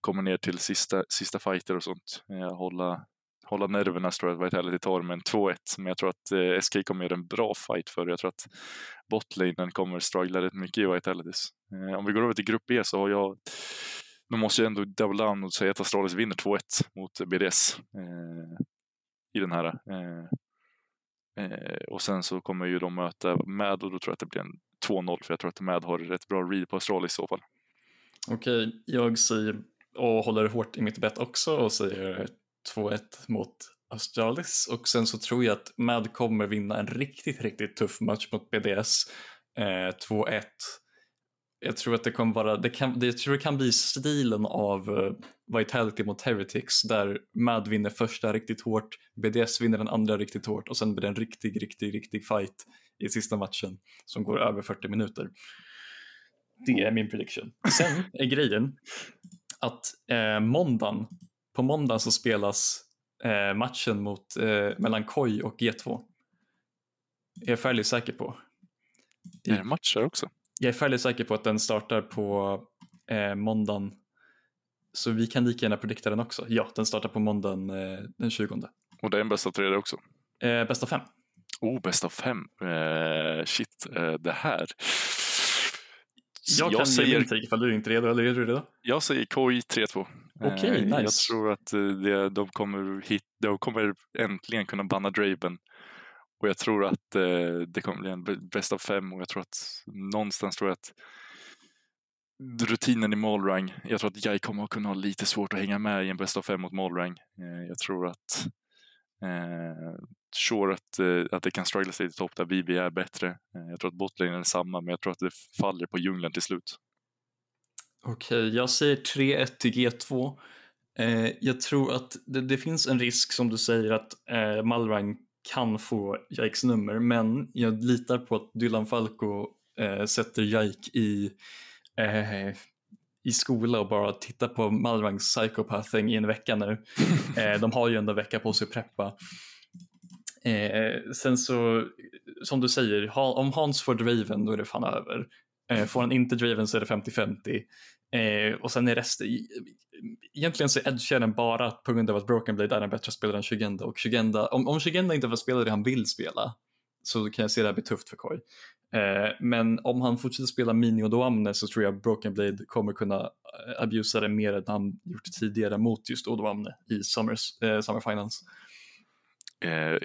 kommer ner till sista, sista fighter och sånt. Hålla... Hålla nerverna tror jag att Vitality tar med en två ett. Men jag tror att eh, S K kommer göra en bra fight för. Jag tror att botlanen kommer struggla rätt mycket i Vitalitys. Eh, om vi går över till grupp E så har jag... Då måste jag ändå double down och säga att Astralis vinner två ett mot B D S. Eh, I den här. Eh, eh, och sen så kommer ju de möta Mad och då tror jag att det blir en två noll. För jag tror att Mad har rätt bra read på Astralis i så fall. Okej, okay, jag säger och håller hårt i mitt bet också och säger två ett mot Astralis. Och sen så tror jag att Mad kommer vinna en riktigt, riktigt tuff match mot B D S. Eh, två ett. Jag tror att det kommer vara... Det kan, det, jag tror det kan bli stilen av uh, Vitality mot Heretics, där Mad vinner första riktigt hårt, B D S vinner den andra riktigt hårt och sen blir det en riktig, riktig, riktig fight i sista matchen som går över fyrtio minuter. Det är min prediction. Sen är grejen att eh, måndagen På måndag så spelas eh, matchen mot, eh, mellan Koi och G två. Jag är färdigt säker på. Det är matcher också. Jag är färdigt säker på att den startar på eh, måndagen. Så vi kan lika gärna predikta den också. Ja, den startar på måndagen eh, den tjugonde. Och det är en bästa tredje också? Eh, bästa fem. Oh, bästa fem. Eh, shit, eh, det här... Jag, jag kan säger inte ifall du är inte redo, eller är du redo? Jag säger Koi tre två. Okej, okay, nice. Jag tror att det, de, kommer hit, de kommer äntligen kunna banna Draven. Och jag tror att det kommer bli en bäst av fem. Och jag tror att någonstans tror jag att rutinen i Malrang. Jag tror att Jajk kommer kunna ha lite svårt att hänga med i en bäst av fem mot Malrang. Jag tror att Eh, sure att, eh, att det kan struggla sig till topp där B B är bättre. eh, Jag tror att botlane är samma, men jag tror att det faller på djungeln till slut. Okej, okay, jag säger tre ett till G två. eh, Jag tror att det, det finns en risk som du säger att eh, Malrang kan få Jajks nummer, men jag litar på att Dylan Falco eh, sätter Jajk i eh, i skola och bara titta på Malrangs psychopathing i en vecka nu. eh, de har ju ändå en vecka på sig att preppa. Eh, sen så, som du säger, ha, om Hans får Draven då är det fan över. Eh, får han inte Draven så är det femtio femtio. Eh, och sen är resten... Egentligen så är edge-kärnan bara på grund av att Broken Blade är en bättre spelare än Szygenda. Och Szygenda, om, om Szygenda inte får spela det han vill spela, så kan jag se det här bli tufft för Koi. Eh, men om han fortsätter spela Mini och Doamne så tror jag Broken Blade kommer kunna abusa det mer än han gjort tidigare mot just Odoamne i Summers, eh, Summer Finals. Eh,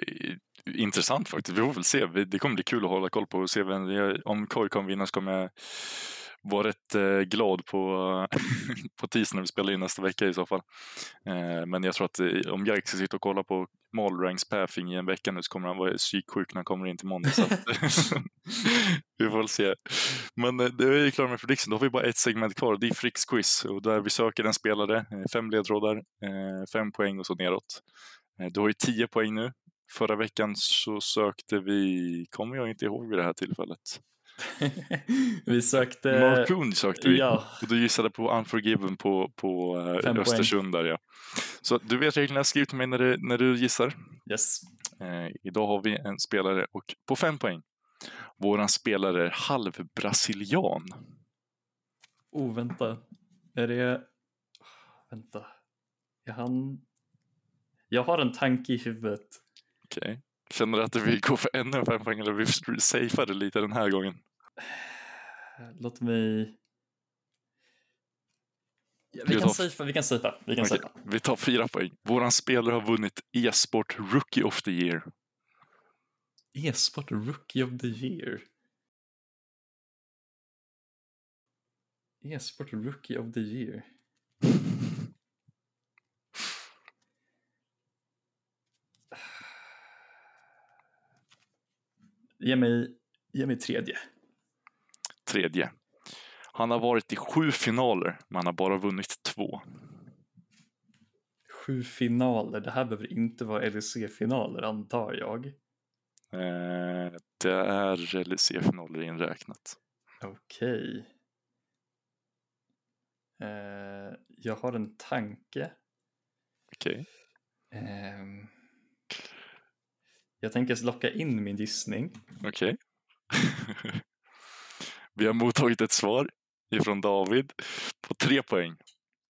intressant faktiskt. Vi får väl se. Det kommer bli kul att hålla koll på och se vem, om Koi kommer vinna så kommer jag var rätt eh, glad på, på tisdag när vi spelar in nästa vecka i så fall. Eh, men jag tror att eh, om Jajk ska sitta och kolla på Malrangs pathing i en vecka nu så kommer han vara psyksjuk när han kommer in till måndag. Så att, vi får väl se. Men eh, det är ju klart med prediction. Då har vi bara ett segment kvar. Det är Fricks quiz. Och där vi söker en spelare. Fem ledtrådar. Eh, fem poäng och så neråt. Eh, du har ju tio poäng nu. Förra veckan så sökte vi... Kommer jag inte ihåg vid det här tillfället. Vi sökte... Markund sökte vi. Ja. Och du gissade på Unforgiven på, på Östersund där, ja. Så du vet reglerna, jag skriver till mig när du, när du gissar. Yes. Eh, idag har vi en spelare och på fem poäng. Våran spelare är halvbrasilian. Oh, vänta. Är det... Vänta. Är han... Jag har en tanke i huvudet. Okej. Okay. Känner du att du vill gå för ännu fem poäng eller vill du safea det lite den här gången? Låt mig... Ja, vi, kan tar... safea, vi kan safea. Vi kan okay. safea. Vi tar fyra poäng. Våran spelare har vunnit e-sport Rookie of the Year. E-sport Rookie of the Year? E-sport Rookie of the Year? Ge mig, ge mig tredje. Tredje. Han har varit i sju finaler, men han har bara vunnit två. Sju finaler? Det här behöver inte vara L E C-finaler, antar jag. Eh, det är L E C-finaler inräknat. Okej. Okay. Eh, jag har en tanke. Okej. Okay. Eh, Jag tänker locka in min gissning. Okej. Okay. Vi har mottagit ett svar ifrån David på tre poäng.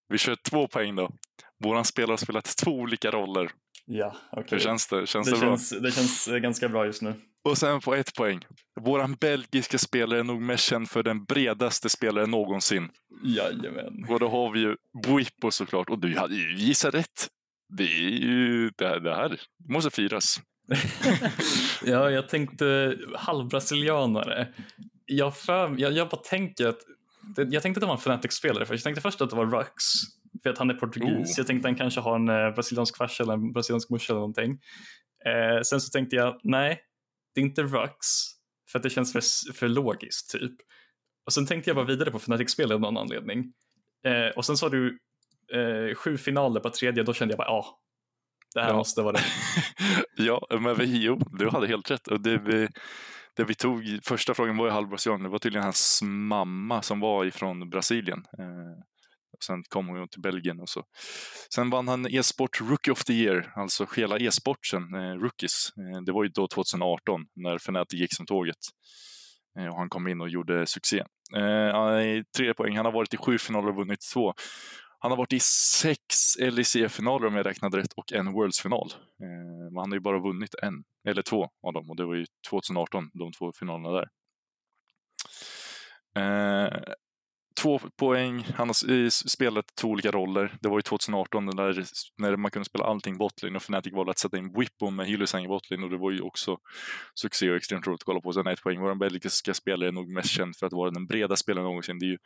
Vi kör två poäng då. Våran spelare har spelat två olika roller. Ja, okej. Okay. Hur känns det? Känns det, det, känns, bra? Det känns ganska bra just nu. Och sen på ett poäng. Våran belgiska spelare är nog mest känd för den bredaste spelaren någonsin. Jajamän. Och då har vi ju Boippo såklart. Och du hade ju gissat rätt. Det är ju det här. Det här måste firas. Ja, jag tänkte halvbrasilianare. Jag, för, jag, jag bara tänker att jag tänkte att det var en Fnatic-spelare. För jag tänkte först att det var Rux, för att han är portugis. Oh. Jag tänkte att han kanske har en brasiliansk fars eller en brasiliansk morsa eller någonting. Eh, sen så tänkte jag, nej, det är inte Rux, för att det känns för, för logiskt typ. Och sen tänkte jag bara vidare på Fnatic-spelare av någon anledning. Eh, och sen sa du eh, sju finaler på tredje. Då kände jag bara, ja ah, det här ja. måste vara det. Ja, men vi, jo, du hade helt rätt. Och det vi, det vi tog, första frågan var ju halvbrasilian. Det var tydligen hans mamma som var ifrån Brasilien. Eh, och sen kom hon till Belgien och så. Sen vann han e-sport Rookie of the Year. Alltså hela e-sporten, eh, Rookies. Eh, det var ju då tjugo arton när Fnatic gick som tåget. Eh, och han kom in och gjorde succé. Eh, tre poäng. Han har varit i sju finaler och vunnit två. Han har varit i sex L E C-finaler om jag räknade rätt och en Worlds-final. Eh, men han har ju bara vunnit en, eller två av dem. Och det var ju tjugo arton, de två finalerna där. Eh, två poäng. Han har spelat två olika roller. Det var ju tjugo arton där, när man kunde spela allting botlane. Och Fnatic valde att sätta in Whippo med Hylissang i botlane. Och det var ju också succé och extremt roligt att kolla på. Sen ett poäng. Vår belgiska spelare är nog mest känd för att vara den breda spelaren någonsin. Det är ju...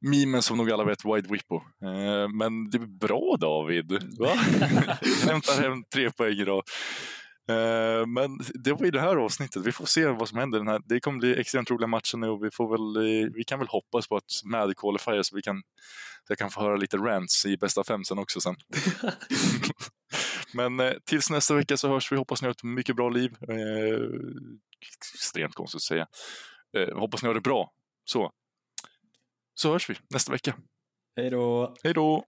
mimen som nog alla vet, Wide Whippo. Eh, men det är bra, David. Va? Hämtar hem tre poäng idag. Eh, men det var ju det här avsnittet. Vi får se vad som händer. Den här. Det kommer bli extremt roliga matcher nu. Och vi, får väl, eh, vi kan väl hoppas på att Mad qualifier så vi kan, jag kan få höra lite rants i bästa fem sen också. Sen. Men eh, tills nästa vecka så hörs vi. Hoppas ni har ett mycket bra liv. Eh, extremt konstigt att säga. Eh, hoppas ni har det bra. Så. Så hörs vi nästa vecka. Hej då! Hej då!